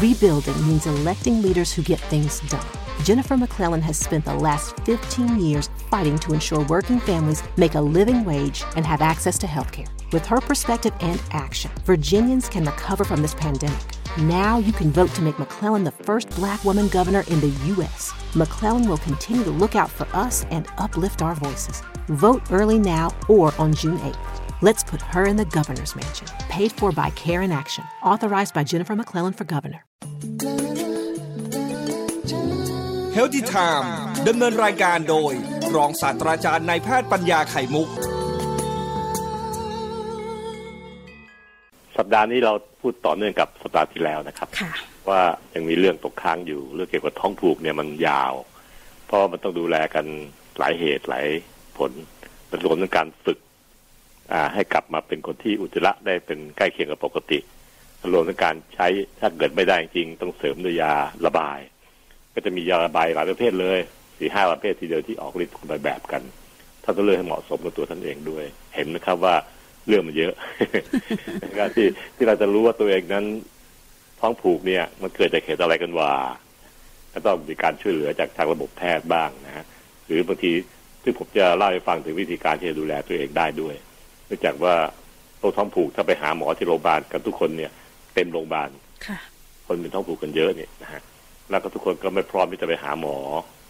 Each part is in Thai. Rebuilding means electing leaders who get things done. Jennifer McClellan has spent the last 15 years fighting to ensure working families make a living wage and have access to health care. With her perspective and action, Virginians can recover from this pandemic. Now you can vote to make McClellan the first Black woman governor in the U.S. McClellan will continue to look out for us and uplift our voices. Vote early now or on June 8th. Let's put her in the governor's mansion. Paid for by Care in Action. Authorized by Jennifer McClellan for governor. Healthy Time ดำเนินรายการโดยรองศาสตราจารย์นายแพทย์ปัญญาไข่มุกสัปดาห์นี้เราพูดต่อเนื่องกับสัปดาห์ที่แล้วนะครับว่ายังมีเรื่องตกค้างอยู่เรื่องเกี่ยวกับท้องผูกเนี่ยมันยาวเพราะมันต้องดูแลกันหลายเหตุหลายผลรวมถึงการฝึกให้กลับมาเป็นคนที่อุจจาระได้เป็นใกล้เคียงกับปกติรวมถึงการใช้ถ้าเกิดไม่ได้จริงต้องเสริมด้วยยาระบายก็จะมียาระบายหลายประเภทเลย 4-5 ประเภททีเดียวที่ออกฤทธิ์คนละแบบกันถ้าต้องเลือกให้เหมาะสมกับตัวท่านเองด้วยเห็นนะครับว่าเรื่องมันเยอะ ที่เราจะรู้ว่าตัวเองนั้นท้องผูกเนี่ยมันเกิดจากเหตุอะไรกันวะก็ต้องมีการช่วยเหลือจากทางระบบแพทย์บ้างนะฮะหรือบางทีที่ผมจะเล่าให้ฟังถึงวิธีการที่จะดูแลตัวเองได้ด้วยเนื่องจากว่าโรคท้องผูกถ้าไปหาหมอที่โรงพยาบาลกันทุกคนเนี่ยเต็มโรงพยาบาลคนเป็นท้องผูกกันเยอะเนี่ยนะฮะแล้วก็ทุกคนก็ไม่พร้อมที่จะไปหาหมอ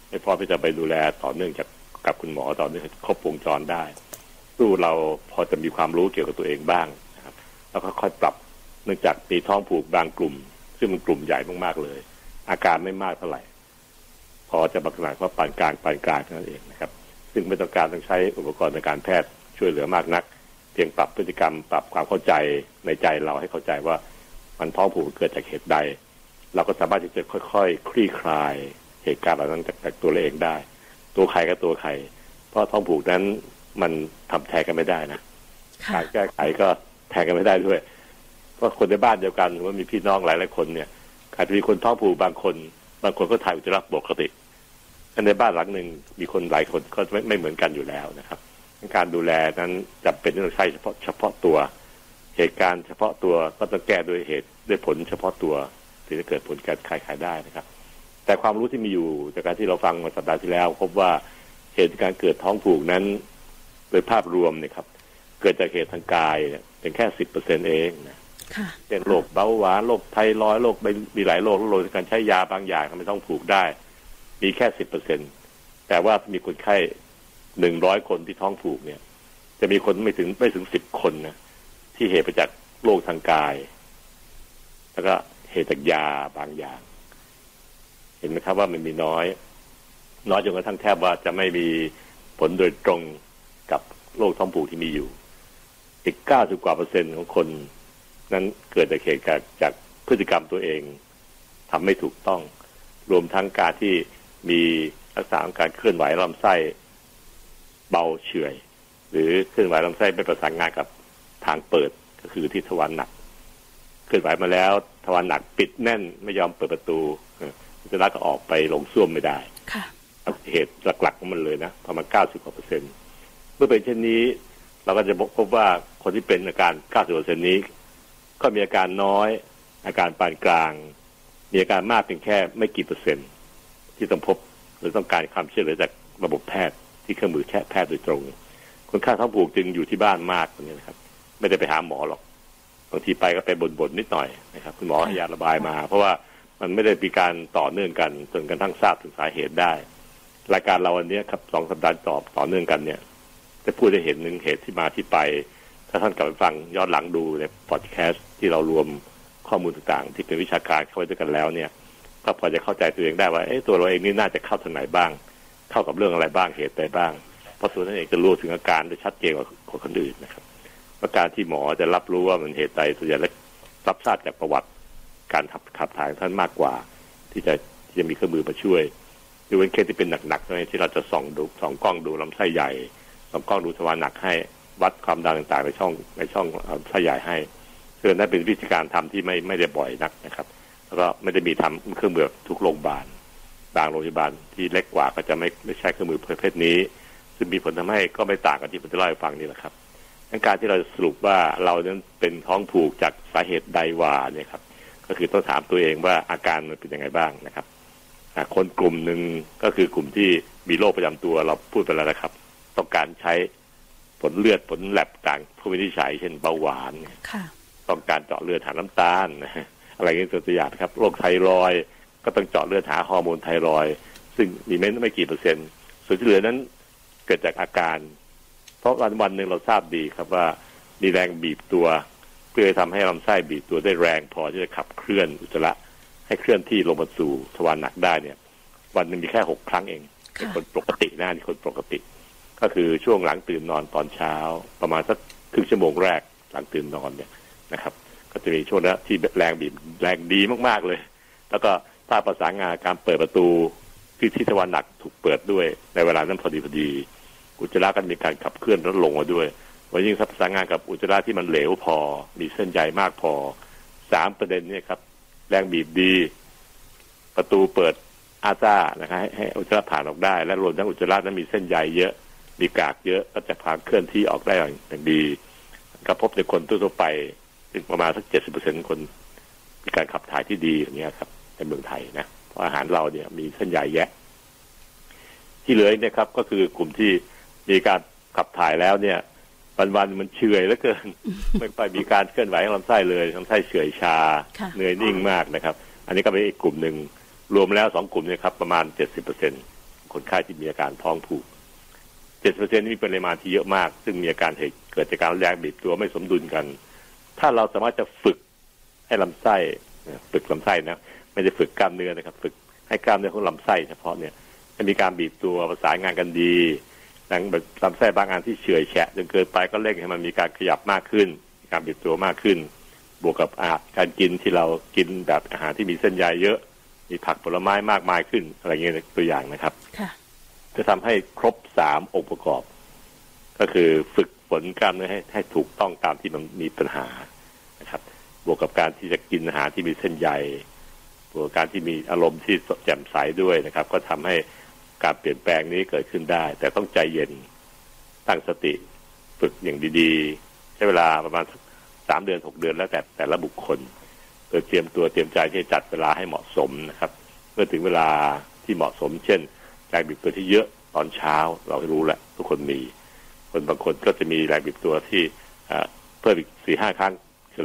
ไม่พร้อมที่จะไปดูแลต่อเนื่องจากกับคุณหมอต่อเนื่องครบวงจรได้สู้เราพอจะมีความรู้เกี่ยวกับตัวเองบ้างนะครับแล้วก็ค่อยปรับเนื่องจากมีท้องผูกบางกลุ่มซึ่งมันกลุ่มใหญ่มากๆเลยอาการไม่มากเท่าไหร่พอจะบางขนาดก็ปานกลางเท่านั้นเองนะครับซึ่งไม่ต้องใช้อุปกรณ์ในการแพทย์ช่วยเหลือมากนักเพียงปรับพฤติกรรมปรับความเข้าใจในใจเราให้เข้าใจว่ามันท้องผูกเกิดจากเหตุใดเราก็สามารถที่จะค่อยๆคลี่คลายเหตุการณ์เหล่านั้นจากตัวเองได้ตัวใครก็ตัวใครเพราะท้องผูกนั้นมันทำแทนกันไม่ได้นะการแก้ไขก็แทนกันไม่ได้ด้วยเพราะคนในบ้านเดียวกันหรือว่ามีพี่น้องหลายๆคนเนี่ยอาจจะมีคนท้องผูกบางคนก็ถ่ายอุจจาระปกติในบ้านหลังนึงมีคนหลายคนก็ไม่เหมือนกันอยู่แล้วนะครับการดูแลนั้นจำเป็นที่ต้องใช้เฉพาะตัวเหตุการณ์เฉพาะตัวก็ต้องแก้ด้วยเหตุด้วยผลเฉพาะตัวถึงจะเกิดผลการขายได้นะครับแต่ความรู้ที่มีอยู่จากการที่เราฟังมาสัปดาห์ที่แล้วพบว่าเหตุการณ์เกิดท้องผูกนั้นโดยภาพรวมเนี่ยครับเกิดจากเหตุทางกายเนี่ยเป็นแค่ 10% เองนะเป็นโรคเบาหวานโรคไทรอยด์โรคมีหลายโรคโรคการใช้ยาบางอย่างทำให้ท้องผูกได้มีแค่ 10% แต่ว่ามีคนไข้100คนที่ท้องผูกเนี่ยจะมีคนไม่ถึง10คนนะที่เหตุมาจากโรคทางกายแล้วก็เหตุจากยาบางอย่างเห็นไหมครับว่ามันมีน้อยจนกระทั่งแทบว่าจะไม่มีผลโดยตรงกับโรคท้องผูกที่มีอยู่อีก90% กว่าของคนนั้นเกิดจากเหตุจากพฤติกรรมตัวเองทำไม่ถูกต้องรวมทั้งการที่มีลักษณะการเคลื่อนไหวลำไส้เบาเฉื่อยหรือเคลื่อนไหวลำไส้ไม่ประสานงานกับทางเปิดก็คือที่ทวารหนักเคลื่อนไหวมาแล้วทวารหนักปิดแน่นไม่ยอมเปิดประตูอุจจาระก็ออกไปลงส้วมไม่ได้เหตุหลักๆของมันเลยนะประมาณ 90% เมื่อเป็นเช่นนี้เราก็จะพบว่าคนที่เป็นอาการ 90% นี้ก็มีอาการน้อยอาการปานกลางมีอาการมากเพียงแค่ไม่กี่เปอร์เซ็นต์ที่ต้องพบหรือต้องการความช่วยเหลือจากระบบแพทย์ที่เครื่องมือแพทย์โดยตรงคนไข้ท้องผูกจึงอยู่ที่บ้านมากอย่างนี้นะครับไม่ได้ไปหาหมอหรอกบางทีไปก็ไปบ่นนิดหน่อยนะครับคุณหมอให้ยาระบายมาเพราะว่ามันไม่ได้มีการต่อเนื่องกันจนกระทั่งทราบถึงสาเหตุได้รายการเราวันนี้ครับ2สัปดาห์ต่อเนื่องกันเนี่ยจะพูดได้เห็นหนึ่งเหตุที่มาที่ไปถ้าท่านกลับไปฟังย้อนหลังดูในพอดแคสต์ที่เรารวมข้อมูลต่างๆที่เป็นวิชาการเข้าไว้ด้วยกันแล้วเนี่ยก็พอจะเข้าใจตัวเองได้ว่าตัวเราเองนี่น่าจะเข้าทางไหนบ้างเข้ากับเรื่องอะไรบ้างเหตุใดบ้างเพราะตัวท่านเองจะรู้ถึงอาการได้ชัดเจนกว่าคนอื่นนะครับประการที่หมอจะรับรู้ว่ามันเหตุใดส่วนใหญ่รับทราบจากประวัติการขับถ่ายท่านมากกว่าที่จะมีเครื่องมือมาช่วยโดยเว้นเคสที่เป็นหนักๆในที่เราจะส่องกล้องดูลำไส้ใหญ่ส่องกล้องดูทวารหนักให้วัดความดันต่างๆในช่องไส้ใหญ่ให้ซึ่งนั่นเป็นวิธีการทำที่ไม่ได้บ่อยนักนะครับแล้วก็ไม่ได้มีทำเครื่องมือทุกโรงพยาบาลบางโรงพยาบาลที่เล็กกว่าก็จะไม่ใช้เครื่องมือประเภทนี้ซึ่งมีผลทำให้ก็ไม่ต่างกับที่ผมจะเล่าให้ฟังนี่แหละครับการที่เราสรุปว่าเรานั้นเป็นท้องผูกจากสาเหตุใดว่าเนี่ยครับ ก็คือต้องถามตัวเองว่าอาการมันเป็นยังไงบ้างนะครับคนกลุ่มหนึ่งก็คือกลุ่มที่มีโรคประจำตัวเราพูดไปแล้วนะครับต้องการใช้ผลเลือดผลแลบต่างพวกวินิจฉัยเช่นเบาหวานต้องการเจาะเลือดหาน้ำตาลอะไรอย่างนี้ตัวอย่างครับโรคไทรอยด์ก็ต้องเจาะเลือดหาฮอร์โมนไทรอยด์ซึ่งมีไม่กี่เปอร์เซ็นต์ส่วนที่เหลือนั้นเกิดจากอาการเพราะวันหนึ่งเราทราบดีครับว่ามีแรงบีบตัวเพื่อทำให้ลำไส้บีบตัวได้แรงพอที่จะขับเคลื่อนอุจจาระให้เคลื่อนที่ลงมาสู่ทวารหนักได้เนี่ยวันนึงมีแค่6ครั้งเองคนปกตินะนี่คนปกติก็คือช่วงหลังตื่นนอนตอนเช้าประมาณสักครึ่งชั่วโมงแรกหลังตื่นนอนเนี่ยนะครับก็จะมีช่วงนั้นที่แรงดีมากๆเลยแล้วก็ถ้าประสานงานการเปิดประตูที่ทวารหนักถูกเปิดด้วยในเวลานั้นพอดีอุจจาระก็มีการขับเคลื่อนแล้วลงมาด้วยว่ายิ่งประสานงานกับอุจจาระที่มันเหลวพอมีเส้นใยมากพอ3ประเด็นเนี่ยครับแรงบีบดีประตูเปิดอาซ่านะครับให้อุจจาระผ่านออกได้และรวมทั้งอุจจาระนั้นมีเส้นใยเยอะมีกากเยอะก็จะพาเคลื่อนที่ออกได้อย่างดีกระพบในคนทั่วไปถึงประมาณสัก 70% คนมีการขับถ่ายที่ดีอย่างเงี้ยครับในเมืองไทยนะเพราะอาหารเราเนี่ยมีเส้นใยแยะที่เหลือเนี่ยครับก็คือกลุ่มที่มีการขับถ่ายแล้วเนี่ยวันๆมันเฉื่อยเหลือเกิน ไม่ไปมีการเคลื่อนไหวของลำไส้เลยลำไส้เฉื่อยชา เหนื่อยนิ่งมากนะครับอันนี้ก็เป็นอีกกลุ่มนึงรวมแล้ว2กลุ่มเนี่ยครับประมาณ 70% คนไข้ที่มีอาการท้องผูก7% นี่มีปริมาณที่เยอะมากซึ่งมีอาการเกิดจากการแรงบีบตัวไม่สมดุลกันถ้าเราสามารถจะฝึกให้ลำไส้ฝึกลำไส้นะไม่ได้ฝึกกล้ามเนื้อนะครับฝึกให้กล้ามเนื้อของลำไส้เฉพาะเนี่ยจะมีการบีบตัวประสานงานกันดีดังแบบลำไส้บางอันที่เฉื่อยแฉะจนเกินไปก็เร่งให้มันมีการขยับมากขึ้นการบีบตัวมากขึ้นบวกกับการกินที่เรากินแบบอาหารที่มีเส้นใยเยอะมีผักผลไม้มากมายขึ้นอะไรเงี้ยตัวอย่างนะครับจะทำให้ครบ3องค์ประกอบก็คือฝึกฝนกล้ามเนื้อให้ถูกต้องตามที่มันมีปัญหานะครับบวกกับการที่จะกินอาหารที่มีเส้นใยบวกกับการที่มีอารมณ์ที่แจ่มใสด้วยนะครับก็ทำให้การเปลี่ยนแปลงนี้เกิดขึ้นได้แต่ต้องใจเย็นตั้งสติฝึกอย่างดีๆใช้เวลาประมาณ3เดือน6เดือนแล้วแต่ละบุคคลโดยเตรียมตัวเตรียมใจที่จัดเวลาให้เหมาะสมนะครับเมื่อถึงเวลาที่เหมาะสมเช่นแรงบีบตัวที่เยอะตอนเช้าเรารู้แหละทุกคนมีคนบางคนก็จะมีแรงบีบตัวที่เพิ่มอีก 4-5 ครั้ง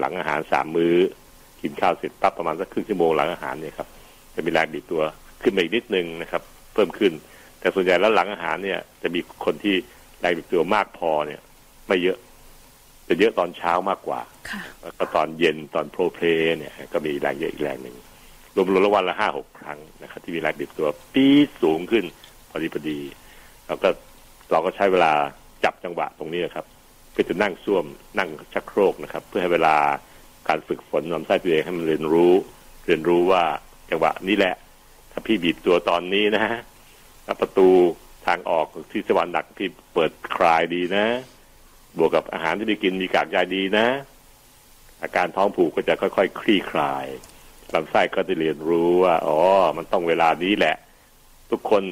หลังอาหาร3มื้อกินข้าวเสร็จปั๊บประมาณสักครึ่งชั่วโมงหลังอาหารเนี่ยครับจะมีแรงบีบตัวขึ้นมาอีกนิดนึงนะครับเพิ่มขึ้นแต่ส่วนใหญ่แล้วหลังอาหารเนี่ยจะมีคนที่แรงบีบตัวมากพอเนี่ยไม่เยอะจะเยอะตอนเช้ามากกว่าก็ตอนเย็นตอนโพลเพลเนี่ยก็มีแรงเยอะอีกแรงนึงรวมแล้ววันละ 5-6 ครั้งนะครับที่มีแรงบีบตัวปี๊ดสูงขึ้นพอดีเราก็ใช้เวลาจับจังหวะตรงนี้นะครับเพื่อจะนั่งซ่วมนั่งชักโครกนะครับเพื่อให้เวลาการฝึกฝนลำไส้ตัวเองให้มันเรียนรู้ว่าจังหวะนี้แหละถ้าพี่บีบตัวตอนนี้นะแล้วประตูทางออกที่สวรรค์หนักพี่เปิดคลายดีนะบวกกับอาหารที่ได้กินมีกากใยดีนะอาการท้องผูกก็จะค่อยๆคลี่คลายลำไส้ก็จะเรียนรู้ว่าอ๋อมันต้องเวลานี้แหละทุกคน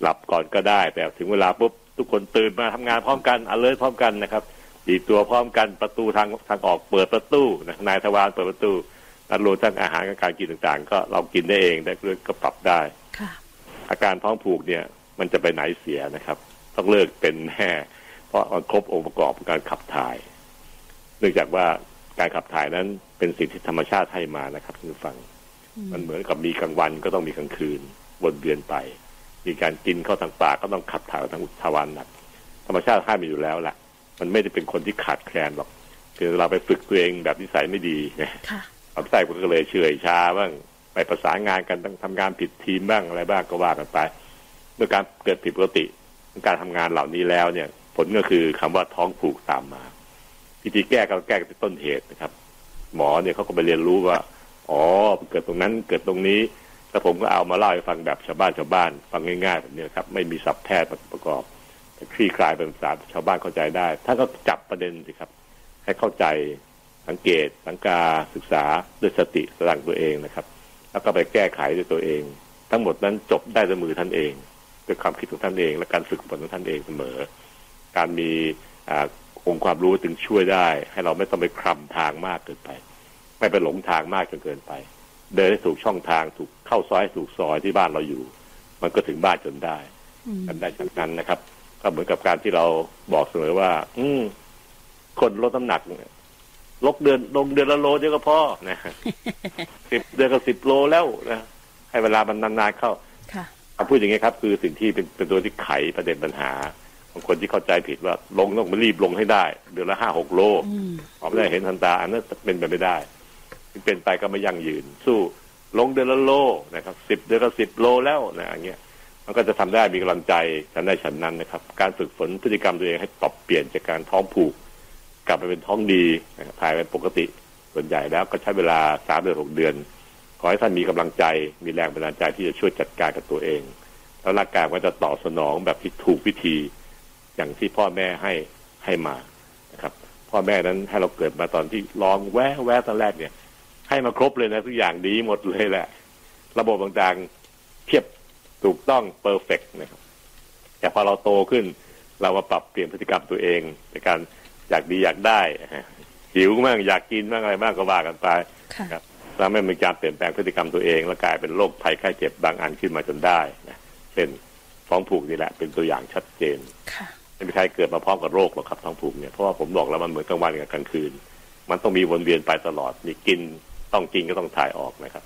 หลับก่อนก็ได้แต่ถึงเวลาปุ๊บทุกคนตื่นมาทำงานพร้อมกันอะเลิร์ทพร้อมกันนะครับบีบตัวพร้อมกันประตูทางออกเปิดประตูนายทวารเปิดประตูนัดโลชั่นอาหารการกินต่างๆก็เรากินได้เองได้ก็ปรับได้อาการท้องผูกเนี่ยมันจะไปไหนเสียนะครับต้องเลิกเป็นแน่เพราะมันครบองค์ประกอบการขับถ่ายเนื่องจากว่าการขับถ่ายนั้นเป็นสิ่งที่ธรรมชาติให้มานะครับท่านผู้ฟังมันเหมือนกับมีกลางวันก็ต้องมีกลางคืนวนเวียนไปมีการกินเข้าทางปากก็ต้องขับถ่ายทางอุจจาระหนักธรรมชาติให้มาอยู่แล้วล่ะมันไม่ได้เป็นคนที่ขาดแคลนหรอกคือเราไปฝึกตัวเองแบบนิสัยไม่ดีนะลำไส้มันก็เลยเฉื่อยชาบ้างไปประสานงานกันต้องทำงานผิดทีมบ้างอะไรบ้างก็ว่ากันไปเมื่อการเกิดผิดปกติการทำงานเหล่านี้แล้วเนี่ยผลก็คือคำว่าท้องผูกตามมาวิธีแก้ก็แก้ที่ต้นเหตุนะครับหมอเนี่ยเขาก็ไปเรียนรู้ว่าอ๋อเกิดตรงนั้นเกิดตรงนี้แล้วผมก็เอามาเล่าให้ฟังแบบชาวบ้านฟังง่ายๆแบบนี้ครับไม่มีศัพท์แพทย์ประกอบคลี่คลายเป็นภาษาชาวบ้านเข้าใจได้ถ้าก็จับประเด็นสิครับให้เข้าใจสังเกตสังกาศึกษาด้วยสติสร้างตัวเองนะครับแล้วก็ไปแก้ไขด้วยตัวเองทั้งหมดนั้นจบได้ด้วยมือท่านเองด้วยความคิดของท่านเองและการฝึกฝนของท่านเองเสมอการมีองค์ความรู้ถึงช่วยได้ให้เราไม่ต้องไปคลำทางมากเกินไป ไม่ไปหลงทางมากจนเกินไปเดินให้ถูกช่องทางถูกเข้าซอยถูกซอยที่บ้านเราอยู่มันก็ถึงบ้านจนได้ทำได้จากนั้นนะครับก็เหมือนกับการที่เราบอกเสมอว่าคนลดน้ำหนักลดเดือนลงเดือนละโลเดียวก็พอนะ10 เดือนก็10 โลแล้วนะให้เวลามันนานๆเข้าเอาพูดอย่างนี้ครับคือสิ่งที่เป็นตัวที่ไขประเด็นปัญหาของคนที่เข้าใจผิดว่าลงต้องรีบลงให้ได้เดือนละ 5-6 โลออกไม่ได้เห็นทันตาอันนั้นเป็นไปไม่ได้เป็นไปก็ไม่ยั่งยืนสู้ลงเดือนละโลนะครับ10 เดือนก็10 โลแล้วนะอย่างเงี้ยมันก็จะทำได้มีกำลังใจทำได้ฉันนั้นนะครับการฝึกฝนพฤติกรรมตัวเองให้ปรับเปลี่ยนจากการท้องผูกกลับไปเป็นท้องดีถ่ายเป็นปกติส่วนใหญ่แล้วก็ใช้เวลา3 เดือน 6 เดือนขอให้ท่านมีกำลังใจมีแรงบันดาลใจที่จะช่วยจัดการกับตัวเองแล้วร่างกายก็จะตอบสนองแบบที่ถูกวิธีอย่างที่พ่อแม่ให้มานะครับพ่อแม่นั้นให้เราเกิดมาตอนที่ลองแวะตอนแรกเนี่ยให้มาครบเลยนะทุกอย่างดีหมดเลยแหละระบบต่างๆเทียบถูกต้องเพอร์เฟกต์นะครับแต่พอเราโตขึ้นเรามาปรับเปลี่ยนพฤติกรรมตัวเองในการอยากดีอยากได้หิวมากอยากกินมากอะไรมากก็ว่ากันไปครับแล้วไม่มีการเปลี่ยนแปลงพฤติกรรมตัวเองแล้วกลายเป็นโรคภัยไข้เจ็บบางอันขึ้นมาจนได้นะเป็นท้องผูกนี่แหละเป็นตัวอย่างชัดเจนไม่มีใครเกิดมาพร้อมกับโรคหรอกครับท้องผูกเนี่ยเพราะว่าผมบอกแล้วมันเหมือนกลางวันกับกลางคืนมันต้องมีวนเวียนไปตลอดมีกินต้องกินก็ต้องถ่ายออกนะครับ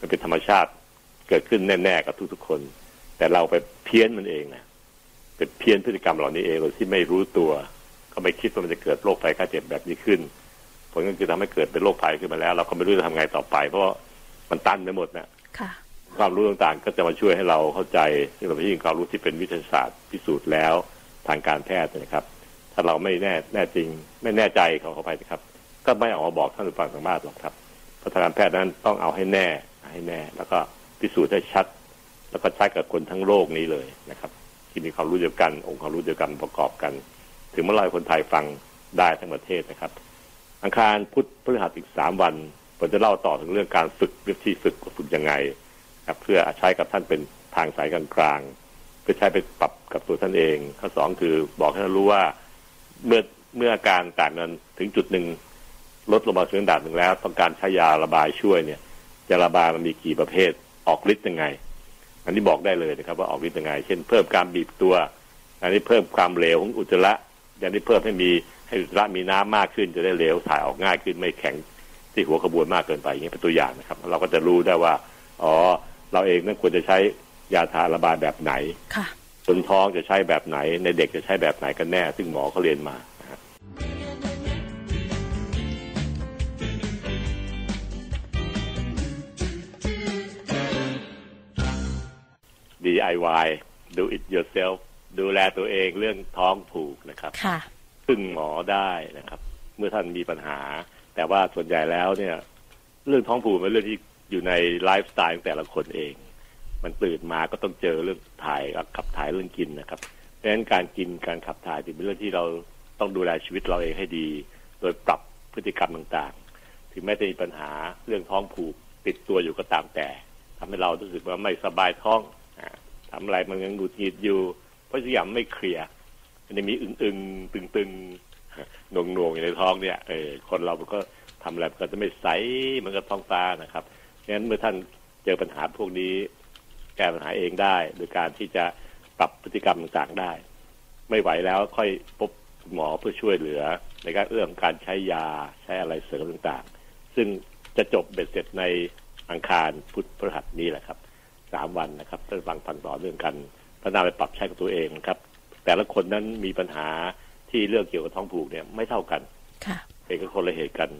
มันเป็นธรรมชาติเกิดขึ้นแน่ๆกับทุกๆคนแต่เราไปเพี้ยนมันเองนะเป็นเพี้ยนพฤติกรรมเหล่านี้เองโดยที่ไม่รู้ตัวก็ไม่คิดว่ามันจะเกิดโรคภัยไข้เจ็บแบบนี้ขึ้นผลก็คือทำให้เกิดเป็นโรคภัยขึ้นมาแล้วเราก็ไม่รู้จะทำไงต่อไปเพราะมันตันไปหมดนะความรู้ต่างๆก็จะมาช่วยให้เราเข้าใจที่เราไปยิ่งความรู้ที่เป็นวิทยาศาสตร์พิสูจน์แล้วทางการแพทย์นะครับถ้าเราไม่แน่จริงไม่แน่ใจเข้าไปนะครับก็ไม่ออกมาบอกท่านผู้ฟังทางบ้านหรอกครับเพราะทางการแพทย์นั้นต้องเอาให้แน่แล้วก็พิสูจน์ได้ชัดแล้วก็ใช้กับคนทั้งโลกนี้เลยนะครับที่มีความรู้เดียวกันองค์ความรู้เดียวกันประกอบกันถึงเมื่อไรคนไทยฟังได้ทั้งประเทศนะครับอังคารพุธพฤหัสอีก3 วันผมจะเล่าต่อถึงเรื่องการฝึกวิธีฝึกยังไงครับเพื่อใช้กับท่านเป็นทางสายกลางๆเพื่อใช้ไปปรับกับตัวท่านเองข้อ2คือบอกให้ท่านรู้ว่าเมื่ออาการต่างนั้นถึงจุดหนึ่งลดลงมาถึงระดับหนึ่งแล้วต้องการใช้ยาระบายช่วยเนี่ยยาระบายมันมีกี่ประเภทออกฤทธิ์ยังไงอันนี้บอกได้เลยนะครับว่าออกฤทธิ์ยังไงเช่นเพิ่มการบีบตัวอันนี้เพิ่มความเหลวของอุจจาระอย่างนี้เพิ่มให้อุจจาระมีน้ำมากขึ้นจะได้เหลวถ่ายออกง่ายขึ้นไม่แข็งที่หัวขบวนมากเกินไปอย่างนี้เป็นตัวอย่างนะครับเราก็จะรู้ได้ว่าอ๋อเราเองนั้นควรจะใช้ยาทาระบายแบบไหนส่วนท้องจะใช้แบบไหนในเด็กจะใช้แบบไหนกันแน่ซึ่งหมอเขาเรียนมาDIY do it yourself ดูแลตัวเองเรื่องท้องผูกนะครับซึ่งหมอได้นะครับเมื่อท่านมีปัญหาแต่ว่าส่วนใหญ่แล้วเนี่ยเรื่องท้องผูกเป็นเรื่องที่อยู่ในไลฟ์สไตล์ของแต่ละคนเองมันตื่นมาก็ต้องเจอเรื่องถ่ายขับถ่ายเรื่องกินนะครับดังนั้นการกินการขับถ่ายเป็นเรื่องที่เราต้องดูแลชีวิตเราเองให้ดีโดยปรับพฤติกรรมต่างๆถึงแม้จะมีปัญหาเรื่องท้องผูกติดตัวอยู่ก็ตามแต่ทำให้เรารู้สึกว่าไม่สบายท้องทำอะไรมันยังหงุดหงิดอยู่เพราะอย่างไม่เคลียร์มันจะมีอึ้งๆตึงๆหน่วงๆอยู่ในท้องเนี่ยคนเราก็ทำอะไรก็จะไม่ใสเหมือนกับท้องฟ้านะครับดังนั้นเมื่อท่านเจอปัญหาพวกนี้แก้ปัญหาเองได้โดยการที่จะปรับพฤติกรรมต่างๆได้ไม่ไหวแล้วค่อยพบหมอเพื่อช่วยเหลือในการเอื้อมการใช้ยาใช้อะไรเสริมต่างๆซึ่งจะจบเบ็ดเสร็จในอังคารพุธพฤหัสนี้แหละครับ3 วันนะครับท่านฟังต่อเรื่องกันพัฒนาไปปรับใช้กับตัวเองครับแต่ละคนนั้นมีปัญหาที่เรื่องเกี่ยวกับท้องผูกเนี่ยไม่เท่ากันเองก็คนละเหตุกัน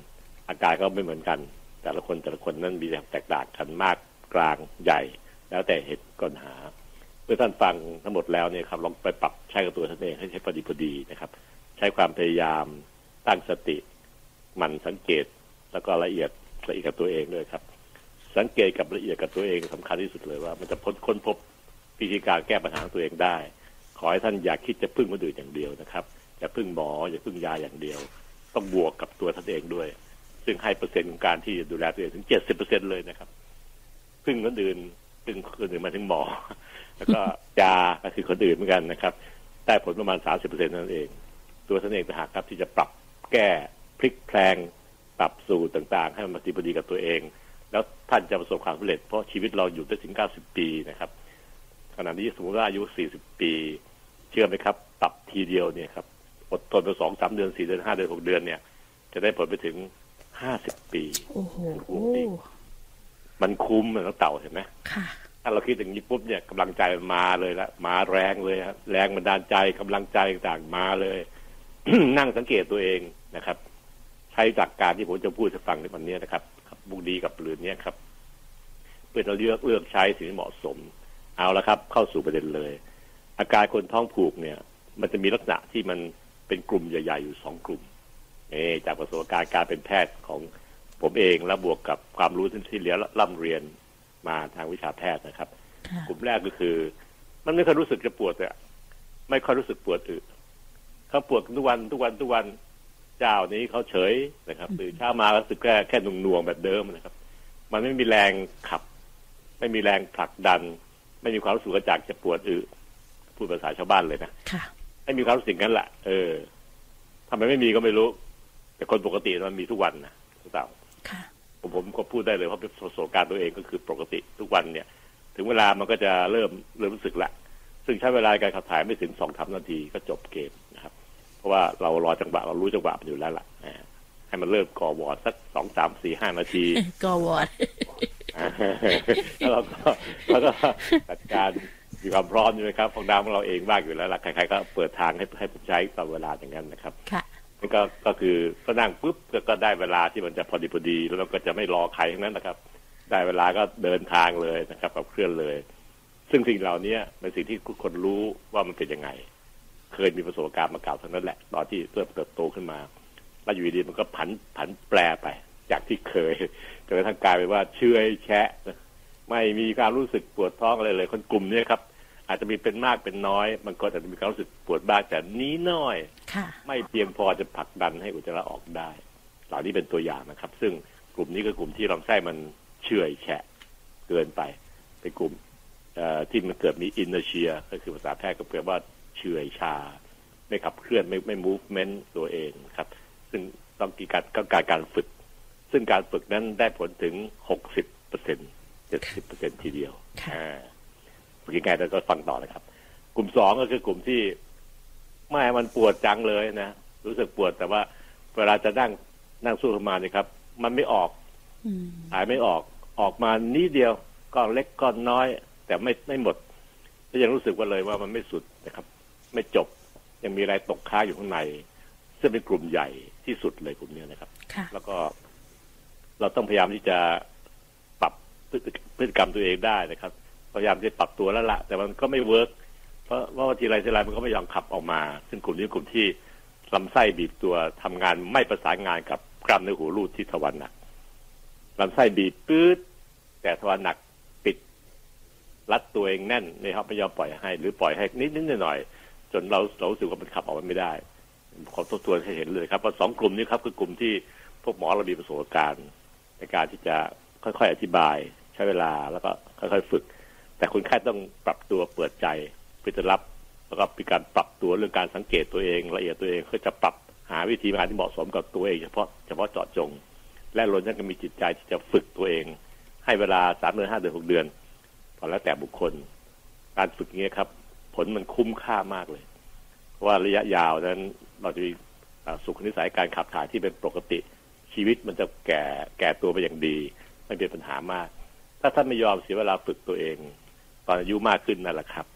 อาการก็ไม่เหมือนกันแต่ละคนนั้นมีแตกต่างกันมากกลางใหญ่แล้วแต่เหตุปัญหาเมื่อท่านฟังทั้งหมดแล้วเนี่ยครับลองไปปรับใช้กับตัวท่านเองให้ใช้พอดีนะครับใช้ความพยายามตั้งสติหมั่นสังเกตแล้วก็ละเอียดกับตัวเองด้วยครับสังเกตกับละเอียดกับตัวเองสำคัญที่สุดเลยว่ามันจะค้นพบวิธีการแก้ปัญหาตัวเองได้ขอให้ท่านอย่าคิดจะพึ่งคนอื่นอย่างเดียวนะครับอย่าพึ่งหมออย่าพึ่งยาอย่างเดียวต้องบวกกับตัวท่านเองด้วยซึ่งให้เปอร์เซ็นต์ของการที่ดูแลตัวเองถึง 70% เลยนะครับพึ่งคนอื่นมาถึงหมอแล้วก็ยาก็คือคนอื่นเหมือนกันนะครับได้ผลประมาณ 30% นั่นเองตัวท่านเองต่างหากครับที่จะปรับแก้พลิกแพลง ปรับสูตรต่างๆให้มันพอดีกับตัวเองแล้วท่านจะประสบความสำเร็จเพราะชีวิตเราอยู่ได้ถึง90ปีนะครับขณะนี้สมมติว่าอายุ40ปีเชื่อไหมครับปรับทีเดียวเนี่ยครับอดทนไป 2-3 เดือน4เดือน5เดือน6เดือนเนี่ยจะได้ผลไปถึง50ปีโอ้โหมันคุ้มเหมือนกับเต่าเห็นไหมค่ะถ้าเราคิดอย่างนี้ปุ๊บเนี่ยกำลังใจมาเลยละมาแรงเลยฮะแรงบันดาลใจกำลังใจต่างๆมาเลย นั่งสังเกตตัวเองนะครับใช้หลักการที่ผมจะพูดให้ฟังในวันนี้นะครับบุกดีกับปืนเนี้ยครับเพื่อเราเลือกใช้สิ่งที่เหมาะสมเอาละครับเข้าสู่ประเด็นเลยอาการคนท้องผูกเนี่ยมันจะมีลักษณะที่มันเป็นกลุ่มใหญ่ๆอยู่2กลุ่มจากประสบการณ์การเป็นแพทย์ของผมเองและบวกกับความรู้ที่ร่ำเรียนมาทางวิชาแพทย์นะครับกลุ่มแรกก็คือมันไม่ค่อยรู้สึกจะปวดอ่ะไม่ค่อยรู้สึกปวดอึเขาปวดทุกวันเจ้านี้เขาเฉยนะครับตื่นเช้ามารู้สึกแค่หน่วงๆแบบเดิมนะครับมันไม่มีแรงขับไม่มีแรงผลักดันไม่มีความรู้สึกกระจากจะปวดอึพูดภาษาชาวบ้านเลยนะไม่มีความรู้สึกงั้นแหละทำไมไม่มีก็ไม่รู้แต่คนปกติมันมีทุกวันนะทุกเต่าผมก็พูดได้เลยเพราะประสบการณ์ตัวเองก็คือปกติทุกวันเนี่ยถึงเวลามันก็จะเริ่มรู้สึกละซึ่งใช้เวลาการขับถ่ายไม่ถึง 2-3 นาทีก็จบเกมนะครับเพราะว่าเรารอจังหวะเรารู้จังหวะมันอยู่แล้วล่ะให้มันเริ่มก่อวอร์ดสัก 2-3-4-5 นาทีก่อวอร์ดแล้วเราก็จัดการมีความพร้อมอยู่นะครับของดาวของเราเองบ้างอยู่แล้วล่ะใครๆก็เปิดทางให้ผมใช้ตามเวลาอย่างนั้นนะครับนี่ก็คือก็นั่งปุ๊บก็ได้เวลาที่มันจะพอดีแล้วก็จะไม่รอใครทั้งนั้นนะครับได้เวลาก็เดินทางเลยนะครับกับเคลื่อนเลยซึ่งสิ่งเหล่านี้เป็นสิ่งที่ทุกคนรู้ว่ามันเป็นยังไงเคยมีประสบการณ์มาเก่าทั้งนั้นแหละตอนที่เริ่มเติบโตขึ้นมาแล้วอยู่ดีมันก็ผันแปรไปจากที่เคยจนกระทั่งกลายเป็นว่าเชื่อยแฉะไม่มีการรู้สึกปวดท้องอะไรเลยคนกลุ่มนี้ครับอาจจะมีเป็นมากเป็นน้อยมันก็อาจจะมีความรู้สึกปวดบ้างแต่นี้น้อยไม่เพียงพอจะผลักดันให้อุจจาระออกได้เหล่านี้เป็นตัวอย่างนะครับซึ่งกลุ่มนี้ก็กลุ่มที่ลำไส้มันเฉื่อยแฉะเกินไปเป็นกลุ่มที่มันเกิดมีอินเนอร์เชียก็คือภาษาแพทย์ก็แปลว่าเฉื่อยชาไม่ขับเคลื่อนไม่มูฟเมนต์ตัวเองครับซึ่งต้องมีการฝึกซึ่งการฝึกนั้นได้ผลถึง 60% 70% ทีเดียวยังไงเราก็ฟังต่อเลยครับกลุ่ม2ก็คือกลุ่มที่ไม่มันปวดจังเลยนะรู้สึกปวดแต่ว่าเวลาจะนั่งสู้ขึ้นมาเนี่ยครับมันไม่ออกหายไม่ออกมานิดเดียวก้อนเล็กก้อนน้อยแต่ไม่หมดก็ยังรู้สึกว่าเลยว่ามันไม่สุดนะครับไม่จบยังมีอะไรตกค้างอยู่ข้างในซึ่งเป็นกลุ่มใหญ่ที่สุดเลยกลุ่มนี้นะครับแล้วก็เราต้องพยายามที่จะปรับพฤติกรรมตัวเองได้นะครับพยายามจะปรับตัวแล้วละแต่มันก็ไม่เวิร์กเพราะว่าทีไรมันก็ไม่ยอมขับออกมาซึ่งกลุ่มนี้กลุ่มที่ลำไส้บีบตัวทำงานไม่ประสานงานกับกล้ามเนื้อหูรูดที่ทวารหนักลำไส้บีบปื๊ดแต่ทวารหนักปิดรัดตัวเองแน่นนะครับไม่ยอมปล่อยให้หรือปล่อยให้นิดหน่อยจนเรารู้สึกว่ามันขับออกมาไม่ได้ขอทบทวนให้เห็นเลยครับว่าสองกลุ่มนี้ครับคือกลุ่มที่พวกหมอเรามีประสบการณ์ในการที่จะค่อยๆอธิบายใช้เวลาแล้วก็ค่อยๆฝึกแต่คนไข้ต้องปรับตัวเปิดใจเพื่อจะรับแล้วก็มีการปรับตัวเรื่องการสังเกตตัวเองละเอียดตัวเองเพื่อจะปรับหาวิธีการที่เหมาะสมกับตัวเองเฉพาะเจาะจงและล้วนยังก็มีจิตใจที่จะฝึกตัวเองให้เวลา3 เดือน 5 เดือน 6 เดือนพอแล้วแต่บุคคลการฝึกนี้ครับผลมันคุ้มค่ามากเลยเพราะว่าระยะยาวนั้นเราจะมีสุขนิสัยการขับถ่ายที่เป็นปกติชีวิตมันจะแก่ตัวไปอย่างดีไม่เป็นปัญหามากถ้าท่านไม่ยอมเสียเวลาฝึกตัวเองตอนอายุมากขึ้นนั่นแหละครับ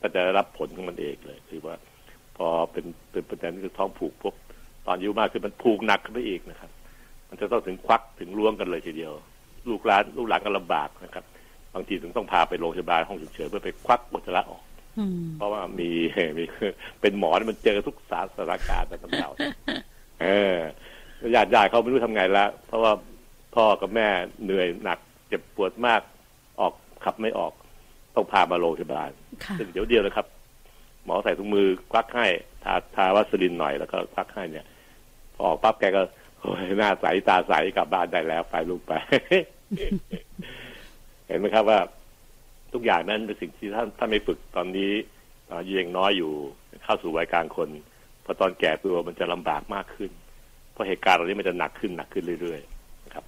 ก็จะรับผลของมันเองเลยคือว่าพอเป็นประเด็นคือท้องผูกพวกตอนอายุมากขึ้นมันผูกหนักขึ้นไปอีกนะครับมันจะต้องถึงควักถึงล้วงกันเลยทีเดียวลูกหลานก็ลำบากนะครับบางทีถึงต้องพาไปโรงพยาบาลห้องฉุกเฉินเพื่อไปควักอุจจาระออกเพราะว่ามีเป็นหมอมันเจอทุกสารการณ์ต่างๆญาติเขาไม่รู้ทำไงแล้วเพราะว่าพ่อกับแม่เหนื่อยหนักเจ็บปวดมากออกขับไม่ออกต้องพามาโรงพยาบาลซึ่งเดียวนะครับหมอใส่ถุงมือควักให้ทาวัสลินหน่อยแล้วก็ควักให้เนี่ยพอออกปั๊บแกก็หน้าใสตาใสกลับบ้านได้แล้วไปลูกไป เห็นไหมครับว่าทุกอย่างนั้นเป็นสิ่งที่ท่านไม่ฝึกตอนนี้ยังน้อยอยู่เข้าสู่วัยกลางคนพอตอนแก่ตัวมันจะลำบากมากขึ้น เพราะเหตุการณ์เหล่านี้มันจะหนักขึ้นเรื่อยๆนะครับ